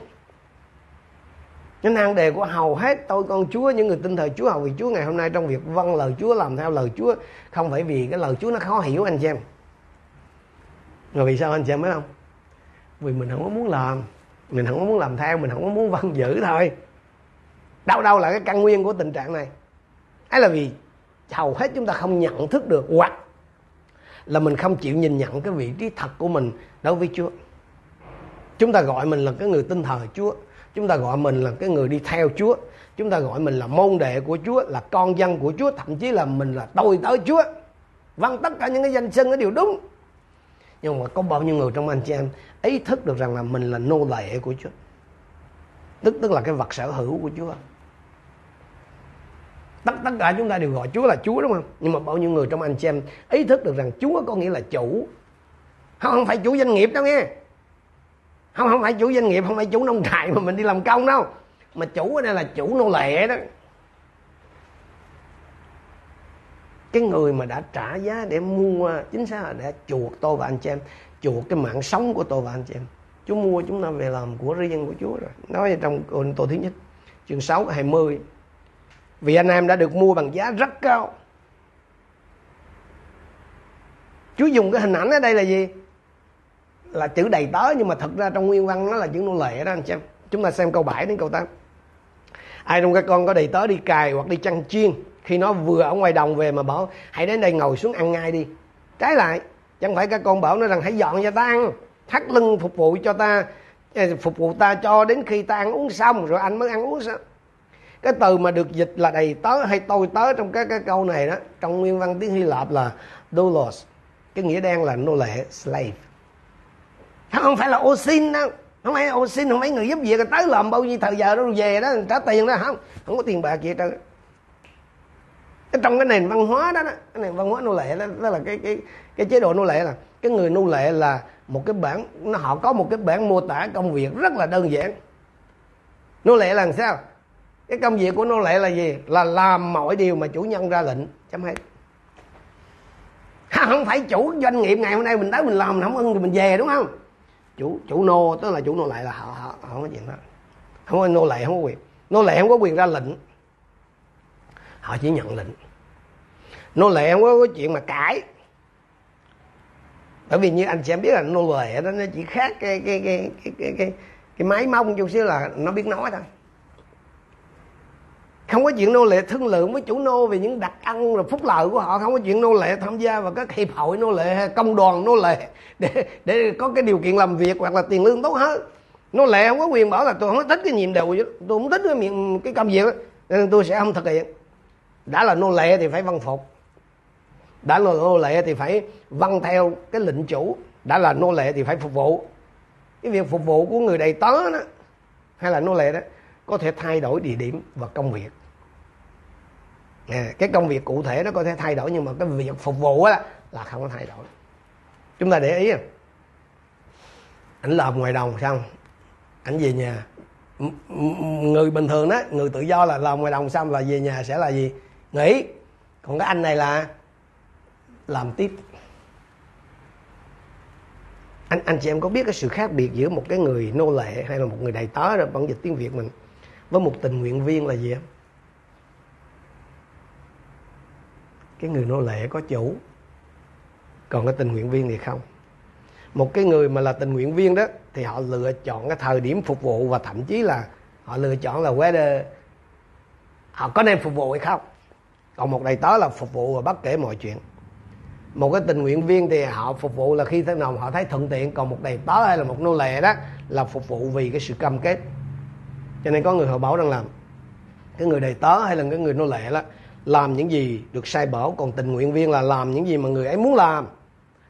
Cái nan đề của hầu hết tôi con Chúa, những người tin thờ Chúa, hầu vì Chúa ngày hôm nay trong việc vâng lời Chúa, làm theo lời Chúa, không phải vì cái lời Chúa nó khó hiểu anh chị em. Rồi vì sao anh chị em biết không? Vì mình không có muốn làm, mình không có muốn làm theo, mình không có muốn vâng giữ thôi. Đâu đâu là cái căn nguyên của tình trạng này? Ấy là vì hầu hết chúng ta không nhận thức được, hoặc là mình không chịu nhìn nhận cái vị trí thật của mình đối với Chúa. Chúng ta gọi mình là cái người tin thờ Chúa, chúng ta gọi mình là cái người đi theo Chúa, chúng ta gọi mình là môn đệ của Chúa, là con dân của Chúa, thậm chí là mình là tôi tới Chúa. Vâng, tất cả những cái danh xưng đó đều đúng. Nhưng mà có bao nhiêu người trong anh chị em ý thức được rằng là mình là nô lệ của Chúa, tức là cái vật sở hữu của Chúa. Tất cả chúng ta đều gọi Chúa là Chúa, đúng không? Nhưng mà bao nhiêu người trong anh chị em ý thức được rằng Chúa có nghĩa là chủ, không phải chủ doanh nghiệp đâu nghe, không phải chủ doanh nghiệp, không phải chủ nông trại mà mình đi làm công đâu, mà chủ ở đây là chủ nô lệ đó. Cái người mà đã trả giá để mua, chính xác là để chuộc tôi và anh chị em, chuộc cái mạng sống của tôi và anh chị em. Chúa mua chúng ta về làm của riêng của Chúa rồi. Nói trong Tô thứ nhất chương 6:20, vì anh em đã được mua bằng giá rất cao. Chúa dùng cái hình ảnh ở đây là gì? Là chữ đầy tớ, nhưng mà thật ra trong nguyên văn nó là chữ nô lệ đó anh chị em. Chúng ta xem câu 7 đến câu 8. Ai trong các con có đầy tớ đi cày hoặc đi chăn chiên, khi nó vừa ở ngoài đồng về mà bảo hãy đến đây ngồi xuống ăn ngay đi. Trái lại, chẳng phải các con bảo nó rằng hãy dọn cho ta ăn, thắt lưng phục vụ ta cho đến khi ta ăn uống xong rồi anh mới ăn uống xong. Cái từ mà được dịch là đầy tớ hay tôi tớ trong cái câu này đó, trong nguyên văn tiếng Hy Lạp là doulos, cái nghĩa đen là nô lệ, slave. Không phải là ô xin đâu, không phải ô xin, không phải người giúp việc tới làm bao nhiêu thời giờ đó về đó trả tiền đó, không có tiền bạc gì hết trơn. Trong cái nền văn hóa đó, cái nền văn hóa nô lệ đó là cái chế độ nô lệ, là cái người nô lệ là một cái bản, họ có một cái bản mô tả công việc rất là đơn giản. Nô lệ là làm sao? Cái công việc của nô lệ là gì? Là làm mọi điều mà chủ nhân ra lệnh, chấm hết. Không phải chủ doanh nghiệp ngày hôm nay mình tới mình làm, mình không ưng thì mình về, đúng không? Chủ nô tức là chủ nô lệ là họ không có chuyện đó. Không có nô lệ, không có quyền. Nô lệ không có quyền ra lệnh, họ chỉ nhận lệnh. Nô lệ không có chuyện mà cãi. Bởi vì như anh chị em biết là nô lệ đó nó chỉ khác cái máy mông chút xíu là nó biết nói thôi. Không có chuyện nô lệ thương lượng với chủ nô về những đặc ăn rồi phúc lợi của họ, không có chuyện nô lệ tham gia vào các hiệp hội nô lệ hay công đoàn nô lệ để có cái điều kiện làm việc hoặc là tiền lương tốt hơn. Nô lệ không có quyền bảo là tôi không thích cái nhiệm vụ, tôi không thích cái công việc đó, nên tôi sẽ không thực hiện. Đã là nô lệ thì phải văn phục, đã là nô lệ thì phải văn theo cái lệnh chủ, đã là nô lệ thì phải phục vụ. Cái việc phục vụ của người đầy tớ đó hay là nô lệ đó có thể thay đổi địa điểm và công việc. Cái công việc cụ thể nó có thể thay đổi, nhưng mà cái việc phục vụ đó là không có thay đổi. Chúng ta để ý à? Ảnh làm ngoài đồng xong ảnh về nhà. Người bình thường đó, người tự do là làm ngoài đồng xong là về nhà sẽ là gì? Nghỉ. Còn cái anh này là làm tiếp. Anh chị em có biết cái sự khác biệt giữa một cái người nô lệ hay là một người đầy tớ rồi bản dịch tiếng Việt mình với một tình nguyện viên là gì không? Cái người nô lệ có chủ, còn cái tình nguyện viên thì không. Một cái người mà là tình nguyện viên đó thì họ lựa chọn cái thời điểm phục vụ, và thậm chí là họ lựa chọn là whether họ có nên phục vụ hay không. Còn một đầy tớ là phục vụ và bất kể mọi chuyện. Một cái tình nguyện viên thì họ phục vụ là khi thế nào họ thấy thuận tiện. Còn một đầy tớ hay là một nô lệ đó là phục vụ vì cái sự cam kết. Cho nên có người họ bảo rằng là cái người đầy tớ hay là cái người nô lệ đó làm những gì được sai bảo, còn tình nguyện viên là làm những gì mà người ấy muốn làm,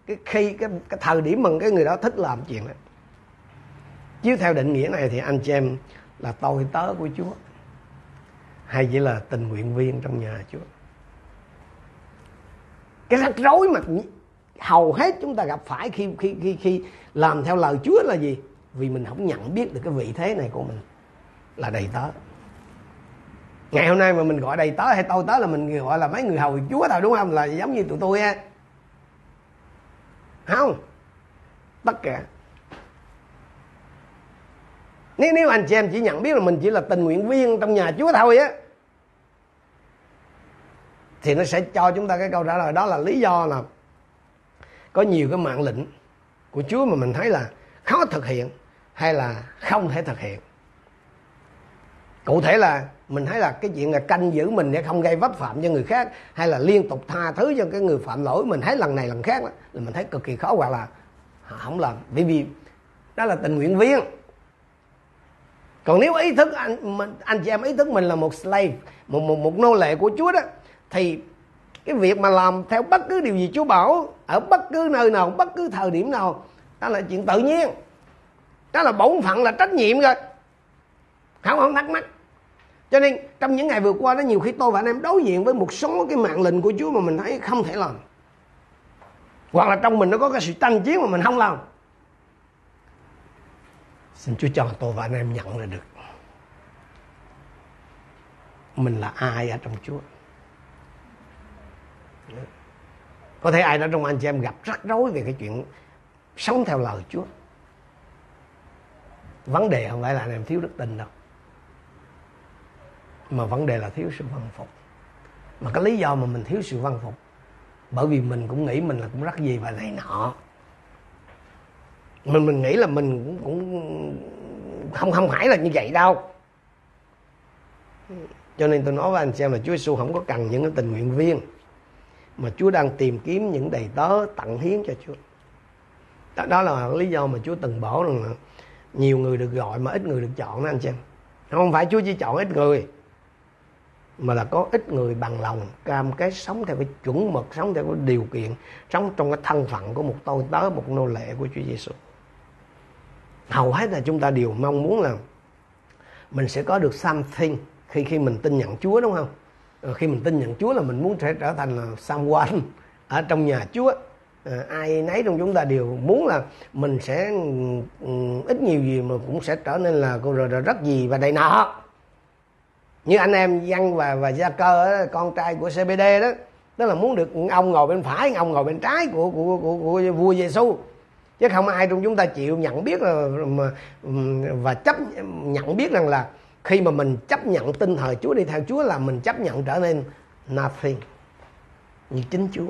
cái thời điểm mà cái người đó thích làm chuyện đó. Chứ theo định nghĩa này thì anh chị em là tôi tớ của Chúa hay chỉ là tình nguyện viên trong nhà Chúa? Cái rắc rối mà hầu hết chúng ta gặp phải khi làm theo lời Chúa là gì? Vì mình không nhận biết được cái vị thế này của mình là đầy tớ. Ngày hôm nay mà mình gọi đầy tớ hay tôi tớ là mình gọi là mấy người hầu Chúa thôi, đúng không? Là giống như tụi tôi á. Không, tất cả. Nếu anh chị em chỉ nhận biết là mình chỉ là tình nguyện viên trong nhà Chúa thôi á, thì nó sẽ cho chúng ta cái câu trả lời. Đó là lý do là có nhiều cái mạng lệnh của Chúa mà mình thấy là khó thực hiện hay là không thể thực hiện. Cụ thể là mình thấy là cái chuyện là canh giữ mình để không gây vấp phạm cho người khác, hay là liên tục tha thứ cho cái người phạm lỗi mình thấy lần này lần khác đó, thì mình thấy cực kỳ khó, hoặc là họ không làm, bởi vì đó là tình nguyện viên. Còn nếu ý thức anh chị em ý thức mình là một slave, một nô lệ của Chúa đó, thì cái việc mà làm theo bất cứ điều gì Chúa bảo ở bất cứ nơi nào, bất cứ thời điểm nào, đó là chuyện tự nhiên, đó là bổn phận, là trách nhiệm rồi, không thắc mắc. Cho nên trong những ngày vừa qua đó, nhiều khi tôi và anh em đối diện với một số cái mạng lệnh của Chúa mà mình thấy không thể làm, hoặc là trong mình nó có cái sự tranh chiến mà mình không làm. Xin Chúa cho tôi và anh em nhận ra được mình là ai ở trong Chúa. Có thể ai đó trong anh chị em gặp rắc rối về cái chuyện sống theo lời Chúa. Vấn đề không phải là anh em thiếu đức tin đâu, mà vấn đề là thiếu sự văn phục. Mà cái lý do mà mình thiếu sự văn phục, bởi vì mình cũng nghĩ mình là cũng rất gì và này nọ, mình nghĩ là mình cũng không phải là như vậy đâu. Cho nên tôi nói với anh xem là Chúa Giêsu không có cần những cái tình nguyện viên, mà Chúa đang tìm kiếm những đầy tớ tặng hiến cho Chúa. Đó là lý do mà Chúa từng bảo rằng là nhiều người được gọi mà ít người được chọn đó anh xem. Không phải Chúa chỉ chọn ít người, mà là có ít người bằng lòng cam kết sống theo cái chuẩn mực, sống theo cái điều kiện, sống trong cái thân phận của một tôi tớ, một nô lệ của Chúa Giêsu. Hầu hết là chúng ta đều mong muốn là mình sẽ có được something khi mình tin nhận Chúa, đúng không? Rồi khi mình tin nhận Chúa là mình muốn trở thành là someone ở trong nhà Chúa. Ai nấy trong chúng ta đều muốn là mình sẽ ít nhiều gì mà cũng sẽ trở nên là rất gì và đầy nọ. Như anh em Văn và Gia-cơ, con trai của CBD đó, tức là muốn được ông ngồi bên phải, ông ngồi bên trái của vua Giê-xu. Chứ không ai trong chúng ta chịu nhận biết và chấp nhận biết rằng là khi mà mình chấp nhận tin thờ Chúa, đi theo Chúa là mình chấp nhận trở nên nothing, như chính Chúa.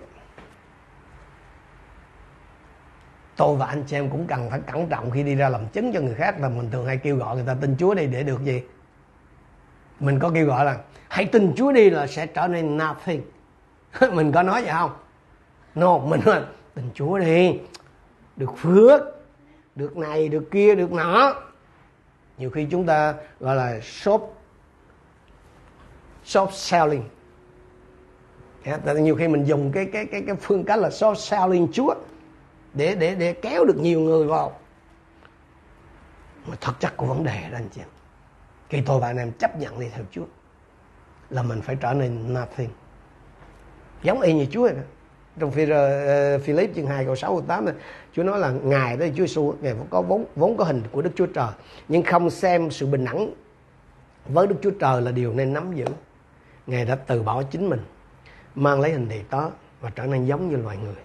Tôi và anh chị em cũng cần phải cẩn trọng khi đi ra làm chứng cho người khác, là mình thường hay kêu gọi người ta tin Chúa đi để được gì. Mình có kêu gọi là hãy tin Chúa đi là sẽ trở nên nothing. Mình có nói vậy không? No, mình nói tin Chúa đi, được phước, được này, được kia, được nọ. Nhiều khi chúng ta gọi là short selling. Nhiều khi mình dùng cái phương cách là short selling Chúa để kéo được nhiều người vào. Mà thật chất của vấn đề đó anh chị em, khi tôi và anh em chấp nhận đi theo Chúa là mình phải trở nên nothing, giống y như Chúa đó. Trong Philip chương 2 câu 6-8 này, Chúa nói là Ngài đó, Chúa Giêsu, Ngài có vốn có hình của Đức Chúa Trời, nhưng không xem sự bình đẳng với Đức Chúa Trời là điều nên nắm giữ. Ngài đã từ bỏ chính mình, mang lấy hình đầy tớ và trở nên giống như loài người.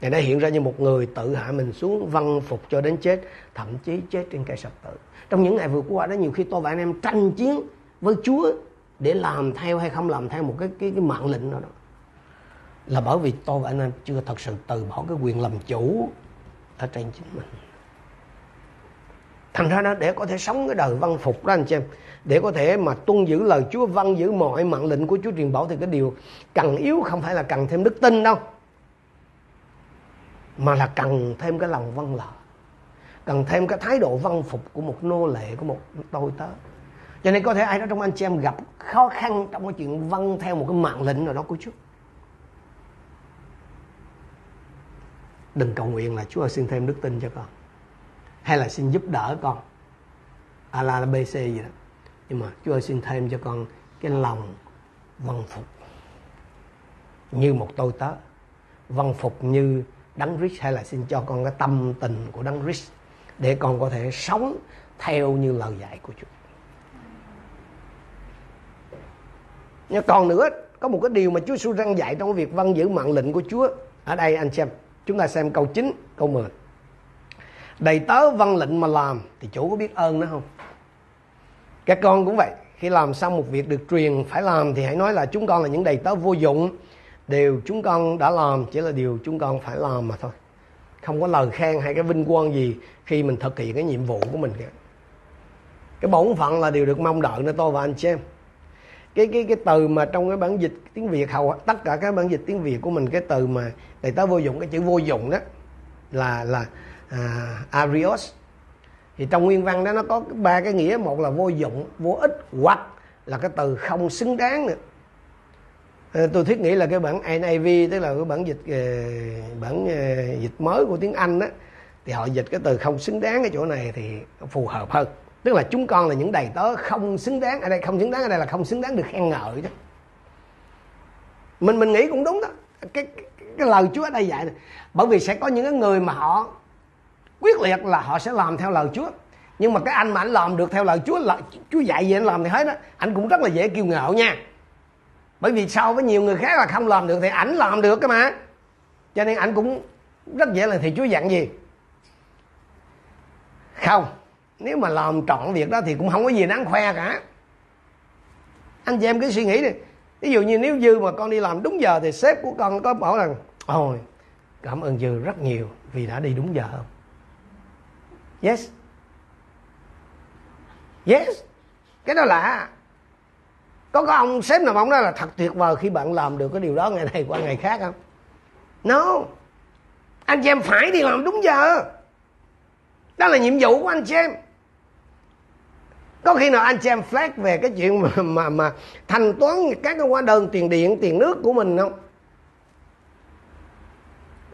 Ngài đã hiện ra như một người tự hạ mình xuống, vâng phục cho đến chết, thậm chí chết trên cây sập tự. Trong những ngày vừa qua đó, nhiều khi tôi và anh em tranh chiến với Chúa để làm theo hay không làm theo một cái mạng lệnh nào đó, là bởi vì tôi và anh em chưa thật sự từ bỏ cái quyền làm chủ ở trên chính mình. Thành ra đó, để có thể sống cái đời văn phục đó anh chị em, để có thể mà tuân giữ lời Chúa, văn giữ mọi mạng lệnh của Chúa truyền bảo, thì cái điều cần yếu không phải là cần thêm đức tin đâu, mà là cần thêm cái lòng vâng lời, cần thêm cái thái độ văn phục của một nô lệ, của một tôi tớ. Cho nên có thể ai đó trong anh chị em gặp khó khăn trong cái chuyện vâng theo một cái mạng lệnh nào đó của Chúa. Đừng cầu nguyện là Chúa ơi xin thêm đức tin cho con, hay là xin giúp đỡ con A-la B-C gì đó, nhưng mà Chúa ơi xin thêm cho con cái lòng vâng phục như một tôi tớ, vâng phục như Đấng Christ, hay là xin cho con cái tâm tình của Đấng Christ để con có thể sống theo như lời dạy của Chúa. Nhưng còn nữa, có một cái điều mà Chúa Giêsu răn dạy trong việc vâng giữ mạng lệnh của Chúa. Ở đây anh xem, chúng ta xem câu 9, câu 10. Đầy tớ vâng lệnh mà làm thì chủ có biết ơn nữa không? Các con cũng vậy, khi làm xong một việc được truyền phải làm thì hãy nói là chúng con là những đầy tớ vô dụng, điều chúng con đã làm chỉ là điều chúng con phải làm mà thôi. Không có lời khen hay cái vinh quang gì khi mình thực hiện cái nhiệm vụ của mình cả. Cái bổn phận là điều được mong đợi nơi tôi và anh chị em. Cái từ mà trong cái bản dịch tiếng Việt, hầu tất cả các bản dịch tiếng Việt của mình, cái từ mà người ta vô dụng, cái chữ vô dụng đó là arios. Thì trong nguyên văn đó nó có ba cái nghĩa, một là vô dụng, vô ích, hoặc là cái từ không xứng đáng nữa. Tôi thiết nghĩ là cái bản NIV, tức là cái bản dịch mới của tiếng Anh đó, thì họ dịch cái từ không xứng đáng ở chỗ này thì phù hợp hơn. Tức là chúng con là những đầy tớ không xứng đáng. Ở đây không xứng đáng, ở đây là không xứng đáng được khen ngợi đó. Mình nghĩ cũng đúng đó. Cái lời Chúa ở đây dạy này. Bởi vì sẽ có những người mà họ quyết liệt là họ sẽ làm theo lời Chúa. Nhưng mà cái anh mà anh làm được theo lời Chúa, là Chúa dạy gì anh làm thì hết đó, anh cũng rất là dễ kiêu ngạo nha. Bởi vì so với nhiều người khác là không làm được thì ảnh làm được cơ mà. Cho nên ảnh cũng rất dễ là thì Chúa dặn gì? Không. Nếu mà làm trọn việc đó thì cũng không có gì đáng khoe cả. Anh chị em cứ suy nghĩ đi. Ví dụ như nếu Dư mà con đi làm đúng giờ thì sếp của con có bảo rằng ôi, cảm ơn Dư rất nhiều vì đã đi đúng giờ không? Yes. Yes. Cái đó là có ông sếp nào mà ông nói là thật tuyệt vời khi bạn làm được cái điều đó ngày này qua ngày khác không? No. Anh chị em phải đi làm đúng giờ. Đó là nhiệm vụ của anh chị em. Có khi nào anh chị em flag về cái chuyện mà thanh toán các cái hóa đơn tiền điện, tiền nước của mình không?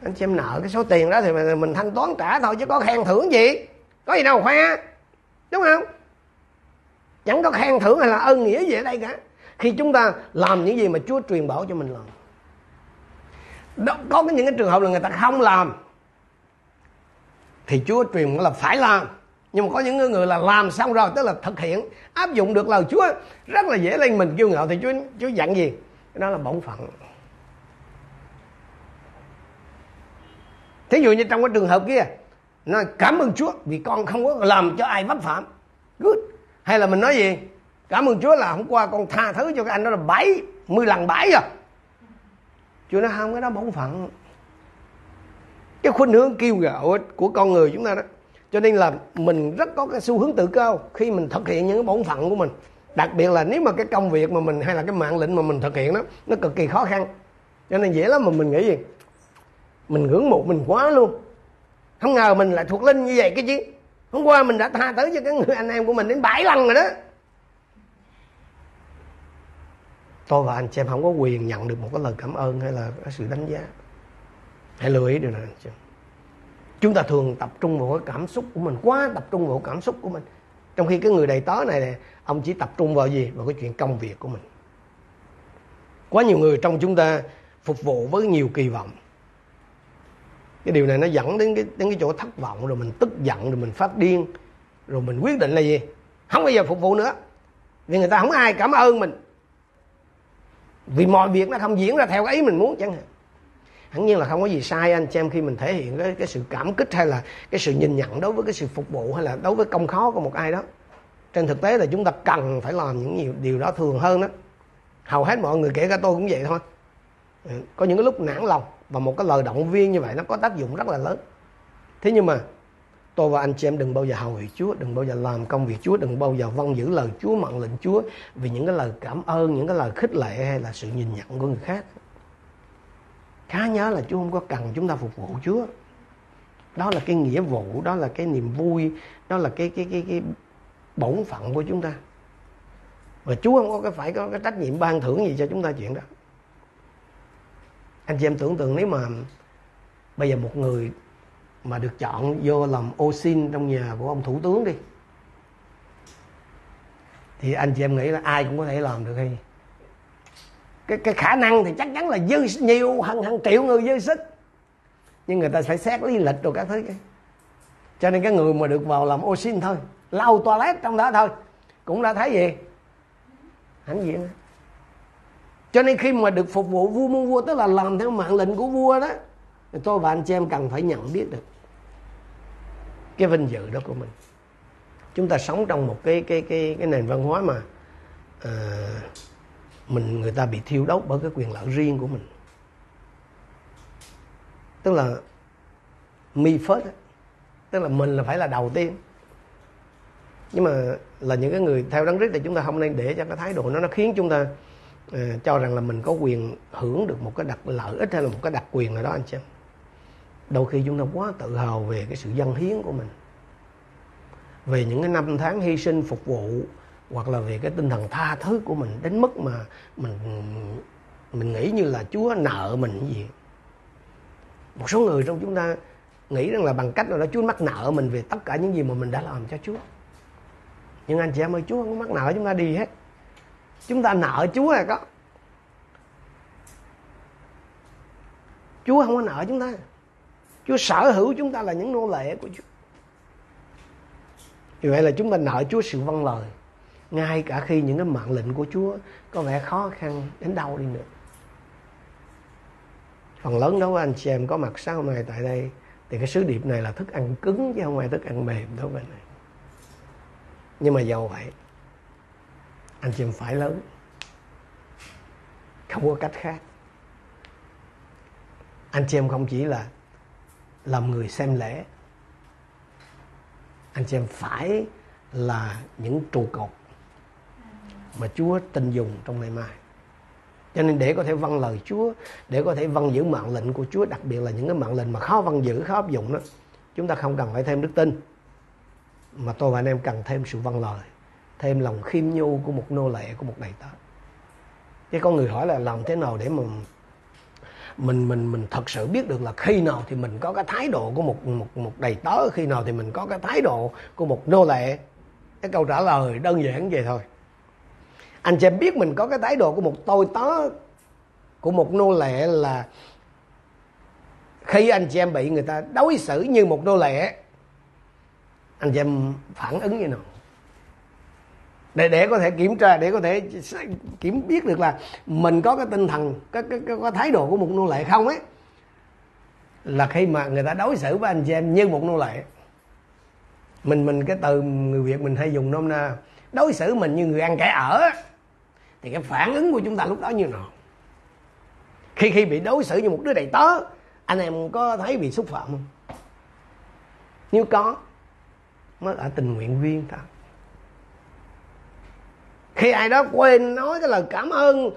Anh chị em nợ cái số tiền đó thì mình thanh toán trả thôi, chứ có khen thưởng gì. Có gì đâu khoe. Đúng không? Chẳng có khen thưởng hay là ân nghĩa gì ở đây cả. Khi chúng ta làm những gì mà Chúa truyền bảo cho mình làm. Đó, có những cái trường hợp là người ta không làm thì Chúa truyền là phải làm. Nhưng mà có những người là làm xong rồi, tức là thực hiện, áp dụng được lời Chúa, rất là dễ lên mình kiêu ngạo. Thì Chúa dặn gì? Cái đó là bổn phận. Thí dụ như trong cái trường hợp kia, nói cảm ơn Chúa vì con không có làm cho ai vấp phạm. Good. Hay là mình nói gì? Cảm ơn Chúa là hôm qua con tha thứ cho cái anh đó là 70 lần 7 rồi. Chúa nói không, cái đó bổn phận. Cái khuynh hướng kiêu ngạo của con người chúng ta đó. Cho nên là mình rất có cái xu hướng tự cao khi mình thực hiện những cái bổn phận của mình. Đặc biệt là nếu mà cái công việc mà mình hay là cái mạng lệnh mà mình thực hiện đó, nó cực kỳ khó khăn. Cho nên dễ lắm mà mình nghĩ gì? Mình ngưỡng mộ mình quá luôn. Không ngờ mình lại thuộc linh như vậy cái chứ. Hôm qua mình đã tha thứ cho cái người anh em của mình đến 7 lần rồi đó. Tôi và anh chị em không có quyền nhận được một cái lời cảm ơn hay là cái sự đánh giá. Hãy lưu ý điều này. Chúng ta thường tập trung vào cái cảm xúc của mình, quá tập trung vào cảm xúc của mình. Trong khi cái người đầy tớ này, ông chỉ tập trung vào gì? Vào cái chuyện công việc của mình. Quá nhiều người trong chúng ta phục vụ với nhiều kỳ vọng. Cái điều này nó dẫn đến cái chỗ thất vọng, rồi mình tức giận, rồi mình phát điên. Rồi mình quyết định là gì? Không bao giờ phục vụ nữa. Vì người ta không ai cảm ơn mình. Vì mọi việc nó không diễn ra theo cái ý mình muốn chẳng hạn. Hẳn nhiên là không có gì sai anh chị em khi mình thể hiện cái sự cảm kích hay là cái sự nhìn nhận đối với cái sự phục vụ hay là đối với công khó của một ai đó. Trên thực tế là chúng ta cần phải làm những điều đó thường hơn đó. Hầu hết mọi người, kể cả tôi cũng vậy thôi. Có những cái lúc nản lòng và một cái lời động viên như vậy nó có tác dụng rất là lớn. Thế nhưng mà tôi và anh chị em đừng bao giờ hầu việc Chúa, đừng bao giờ làm công việc Chúa, đừng bao giờ vâng giữ lời Chúa, mệnh lệnh Chúa vì những cái lời cảm ơn, những cái lời khích lệ hay là sự nhìn nhận của người khác. Khá nhớ là Chúa không có cần chúng ta phục vụ Chúa. Đó là cái nghĩa vụ, đó là cái niềm vui, đó là cái bổn phận của chúng ta. Và Chúa không có phải có cái trách nhiệm ban thưởng gì cho chúng ta chuyện đó. Anh chị em tưởng tượng nếu mà bây giờ một người mà được chọn vô làm ô xin trong nhà của ông thủ tướng đi, thì anh chị em nghĩ là ai cũng có thể làm được hay? Cái khả năng thì chắc chắn là dư nhiều, hàng triệu người dư sức. Nhưng người ta phải xét lý lịch rồi các thứ. Cho nên cái người mà được vào làm ô xin thôi, lau toilet trong đó thôi, cũng đã thấy gì? Hãnh diện. Cho nên khi mà được phục vụ vua muôn vua, tức là làm theo mạng lệnh của vua đó, thì tôi và anh chị em cần phải nhận biết được cái vinh dự đó của mình. Chúng ta sống trong một cái nền văn hóa mà người ta bị thiêu đốt bởi cái quyền lợi riêng của mình. Tức là me first, tức là mình là phải là đầu tiên. Nhưng mà là những cái người theo Đấng Christ thì chúng ta không nên để cho cái thái độ nó khiến chúng ta cho rằng là mình có quyền hưởng được một cái đặc lợi ích hay là một cái đặc quyền nào đó anh chị. Đôi khi chúng ta quá tự hào về cái sự dâng hiến của mình, về những cái năm tháng hy sinh phục vụ, hoặc là về cái tinh thần tha thứ của mình đến mức mà mình nghĩ như là Chúa nợ mình gì. Một số người trong chúng ta nghĩ rằng là bằng cách nào đó Chúa mắc nợ mình về tất cả những gì mà mình đã làm cho Chúa. Nhưng anh chị em ơi, Chúa không mắc nợ chúng ta đi hết. Chúng ta nợ Chúa là có. Chúa không có nợ chúng ta. Chúa sở hữu chúng ta là những nô lệ của Chúa. Vì vậy là chúng ta nợ Chúa sự vâng lời, ngay cả khi những cái mạng lệnh của Chúa có vẻ khó khăn đến đâu đi nữa. Phần lớn đối với anh chị em có mặt sáng hôm nay tại đây thì cái sứ điệp này là thức ăn cứng chứ không phải thức ăn mềm đối với này. Nhưng mà dầu vậy, anh chị em phải lớn, không có cách khác. Anh chị em không chỉ là làm người xem lễ, anh chị em phải là những trụ cột mà Chúa tin dùng trong ngày mai. Cho nên để có thể vâng lời Chúa, để có thể vâng giữ mạng lệnh của Chúa, đặc biệt là những cái mạng lệnh mà khó vâng giữ, khó áp dụng đó, chúng ta không cần phải thêm đức tin, mà tôi và anh em cần thêm sự vâng lời, thêm lòng khiêm nhu của một nô lệ, của một đầy tớ. Cái con người hỏi là làm thế nào để mà mình thật sự biết được là khi nào thì mình có cái thái độ của một đầy tớ, khi nào thì mình có cái thái độ của một nô lệ. Cái câu trả lời đơn giản vậy thôi. Anh chị biết mình có cái thái độ của một tôi tớ, của một nô lệ là khi anh chị em bị người ta đối xử như một nô lệ, anh chị em phản ứng như nào? Để có thể kiểm tra, để có thể biết được là mình có cái tinh thần, có thái độ của một nô lệ không ấy, là khi mà người ta đối xử với anh chị em như một nô lệ. Mình cái từ người Việt mình hay dùng nôm na, đối xử mình như người ăn kẻ ở, thì cái phản ứng của chúng ta lúc đó như nào? Khi bị đối xử như một đứa đầy tớ, anh em có thấy bị xúc phạm không? Nếu có, mới ở tình nguyện viên ta. Khi ai đó quên nói cái lời cảm ơn,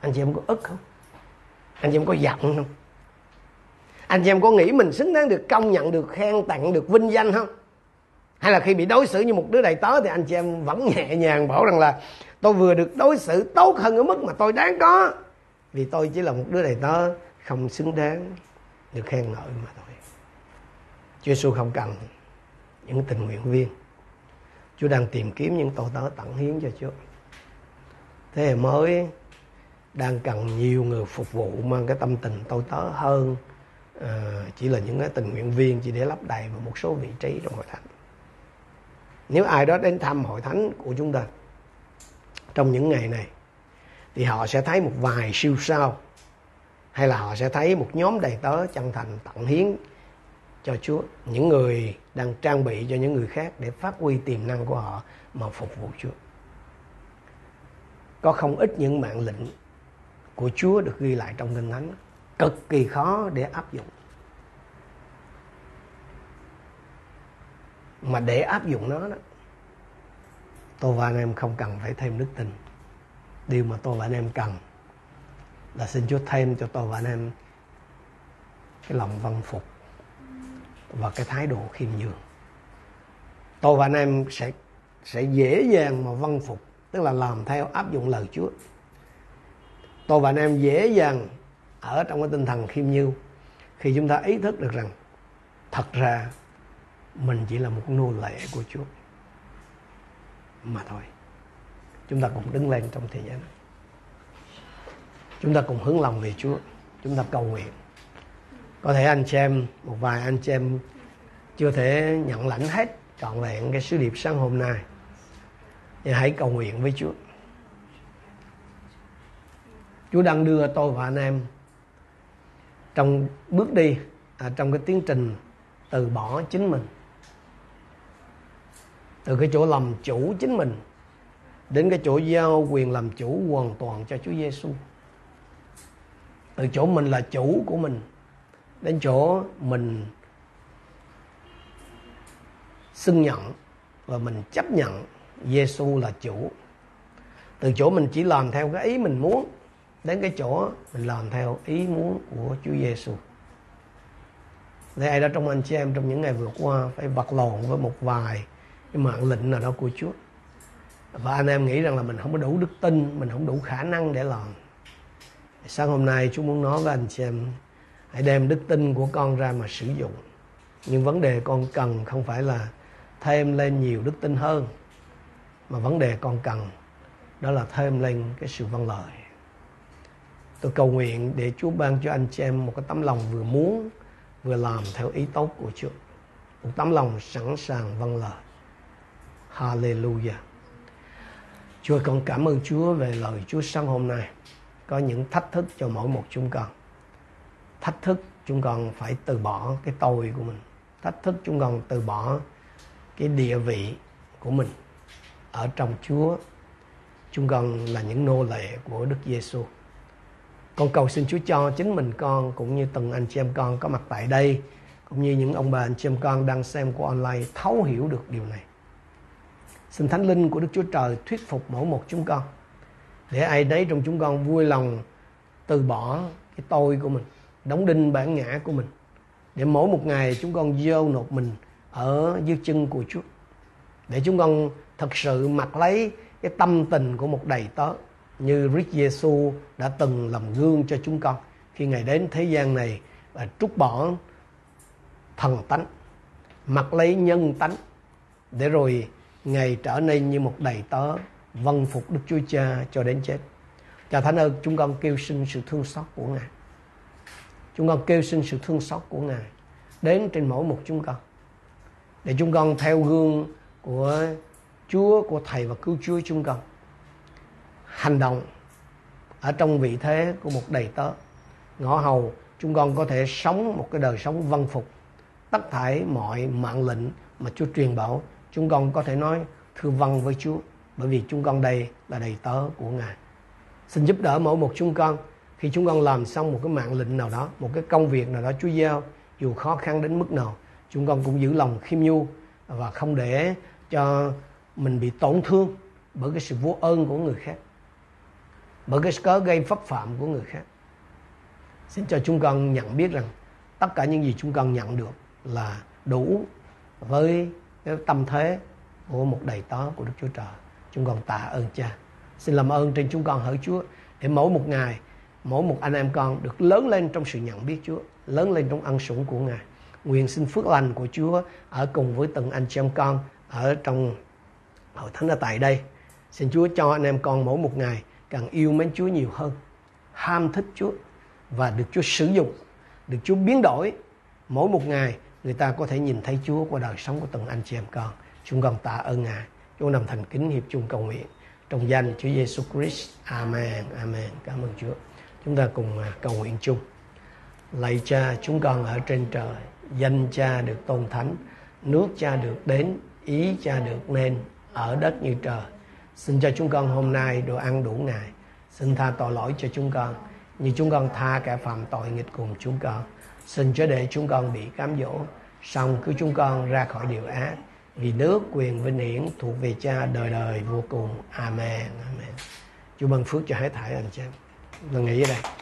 anh chị em có ức không? Anh chị em có giận không? Anh chị em có nghĩ mình xứng đáng được công nhận, được khen tặng, được vinh danh không? Hay là khi bị đối xử như một đứa đầy tớ thì anh chị em vẫn nhẹ nhàng bảo rằng là tôi vừa được đối xử tốt hơn ở mức mà tôi đáng có, vì tôi chỉ là một đứa đầy tớ không xứng đáng được khen ngợi mà thôi. Chúa Giêsu không cần những tình nguyện viên. Chúa đang tìm kiếm những tôi tớ tận hiến cho Chúa. Thế hệ mới đang cần nhiều người phục vụ mang cái tâm tình tôi tớ hơn chỉ là những cái tình nguyện viên chỉ để lấp đầy vào một số vị trí trong hội thánh. Nếu ai đó đến thăm hội thánh của chúng ta trong những ngày này thì họ sẽ thấy một vài siêu sao, hay là họ sẽ thấy một nhóm đầy tớ chân thành tận hiến cho Chúa, những người đang trang bị cho những người khác để phát huy tiềm năng của họ mà phục vụ Chúa. Có không ít những mạng lệnh của Chúa được ghi lại trong Kinh Thánh cực kỳ khó để áp dụng, mà để áp dụng nó đó, tôi và anh em không cần phải thêm đức tin. Điều mà tôi và anh em cần là xin Chúa thêm cho tôi và anh em cái lòng vâng phục và cái thái độ khiêm nhường. Tôi và anh em sẽ dễ dàng mà vâng phục, tức là làm theo, áp dụng lời Chúa. Tôi và anh em dễ dàng ở trong cái tinh thần khiêm nhường khi chúng ta ý thức được rằng thật ra mình chỉ là một nô lệ của Chúa mà thôi. Chúng ta cùng đứng lên trong thời gian này, chúng ta cùng hướng lòng về Chúa, chúng ta cầu nguyện. Có thể anh chị em, một vài anh chị em chưa thể nhận lãnh hết trọn vẹn cái sứ điệp sáng hôm nay, thì hãy cầu nguyện với Chúa. Chúa đang đưa tôi và anh em trong bước đi, trong cái tiến trình từ bỏ chính mình, từ cái chỗ làm chủ chính mình đến cái chỗ giao quyền làm chủ hoàn toàn cho Chúa Giêsu, từ chỗ mình là chủ của mình đến chỗ mình xưng nhận và mình chấp nhận Giê-xu là chủ. Từ chỗ mình chỉ làm theo cái ý mình muốn đến cái chỗ mình làm theo ý muốn của Chúa Giê-xu. Để ai đó trong anh chị em trong những ngày vừa qua phải vật lộn với một vài cái mạng lệnh nào đó của Chúa, và anh em nghĩ rằng là mình không có đủ đức tin, mình không đủ khả năng để làm. Sáng hôm nay Chúa muốn nói với anh chị em, hãy đem đức tin của con ra mà sử dụng. Nhưng vấn đề con cần không phải là thêm lên nhiều đức tin hơn, mà vấn đề con cần đó là thêm lên cái sự vâng lời. Tôi cầu nguyện để Chúa ban cho anh chị em một cái tấm lòng vừa muốn vừa làm theo ý tốt của Chúa, một tấm lòng sẵn sàng vâng lời. Hallelujah. Chúa, con cảm ơn Chúa về lời Chúa sáng hôm nay. Có những thách thức cho mỗi một chúng con. Thách thức chúng con phải từ bỏ cái tôi của mình. Thách thức chúng con từ bỏ cái địa vị của mình. Ở trong Chúa, chúng con là những nô lệ của Đức Giê-xu. Con cầu xin Chúa cho chính mình con cũng như từng anh chị em con có mặt tại đây, cũng như những ông bà anh chị em con đang xem qua online thấu hiểu được điều này. Xin Thánh Linh của Đức Chúa Trời thuyết phục mỗi một chúng con, để ai đấy trong chúng con vui lòng từ bỏ cái tôi của mình, đóng đinh bản ngã của mình, để mỗi một ngày chúng con gieo nộp mình ở dưới chân của Chúa, để chúng con thật sự mặc lấy cái tâm tình của một đầy tớ, như Đức Giê-xu đã từng làm gương cho chúng con khi Ngài đến thế gian này và trút bỏ thần tánh, mặc lấy nhân tánh, để rồi Ngài trở nên như một đầy tớ vâng phục Đức Chúa Cha cho đến chết. Cha Thánh ơi, chúng con kêu xin sự thương xót của Ngài. Chúng con kêu xin sự thương xót của Ngài đến trên mỗi một chúng con, để chúng con theo gương của Chúa, của Thầy và Cứu Chúa chúng con, hành động ở trong vị thế của một đầy tớ, ngõ hầu chúng con có thể sống một cái đời sống vâng phục tất thảy mọi mạng lệnh mà Chúa truyền bảo. Chúng con có thể nói thưa vâng với Chúa, bởi vì chúng con đây là đầy tớ của Ngài. Xin giúp đỡ mỗi một chúng con khi chúng con làm xong một cái mạng lệnh nào đó, một cái công việc nào đó Chúa giao, dù khó khăn đến mức nào, chúng con cũng giữ lòng khiêm nhu và không để cho mình bị tổn thương bởi cái sự vô ơn của người khác, bởi cái cớ gây pháp phạm của người khác. Xin cho chúng con nhận biết rằng tất cả những gì chúng con nhận được là đủ với cái tâm thế của một đầy tớ của Đức Chúa Trời. Chúng con tạ ơn Cha. Xin làm ơn trên chúng con hỡi Chúa, để mỗi một ngày, mỗi một anh em con được lớn lên trong sự nhận biết Chúa, lớn lên trong ân sủng của Ngài. Nguyện xin phước lành của Chúa ở cùng với từng anh chị em con ở trong hội thánh ở tại đây. Xin Chúa cho anh em con mỗi một ngày càng yêu mến Chúa nhiều hơn, ham thích Chúa và được Chúa sử dụng, được Chúa biến đổi. Mỗi một ngày người ta có thể nhìn thấy Chúa qua đời sống của từng anh chị em con. Chúng con tạ ơn Ngài. Chúa nằm thành kính hiệp chung cầu nguyện trong danh Chúa Giêsu Christ. Amen, amen. Cảm ơn Chúa. Chúng ta cùng cầu nguyện chung. Lạy Cha chúng con ở trên trời, danh Cha được tôn thánh, nước Cha được đến, ý Cha được nên ở đất như trời. Xin cho chúng con hôm nay đồ ăn đủ ngày. Xin tha tội lỗi cho chúng con, như chúng con tha kẻ phạm tội nghịch cùng chúng con. Xin chớ để chúng con bị cám dỗ, song cứu chúng con ra khỏi điều ác. Vì nước, quyền, vinh hiển thuộc về Cha đời đời vô cùng. Amen, amen. Chúa ban phước cho hết thảy anh chị em. Tôi nghĩ ở đây.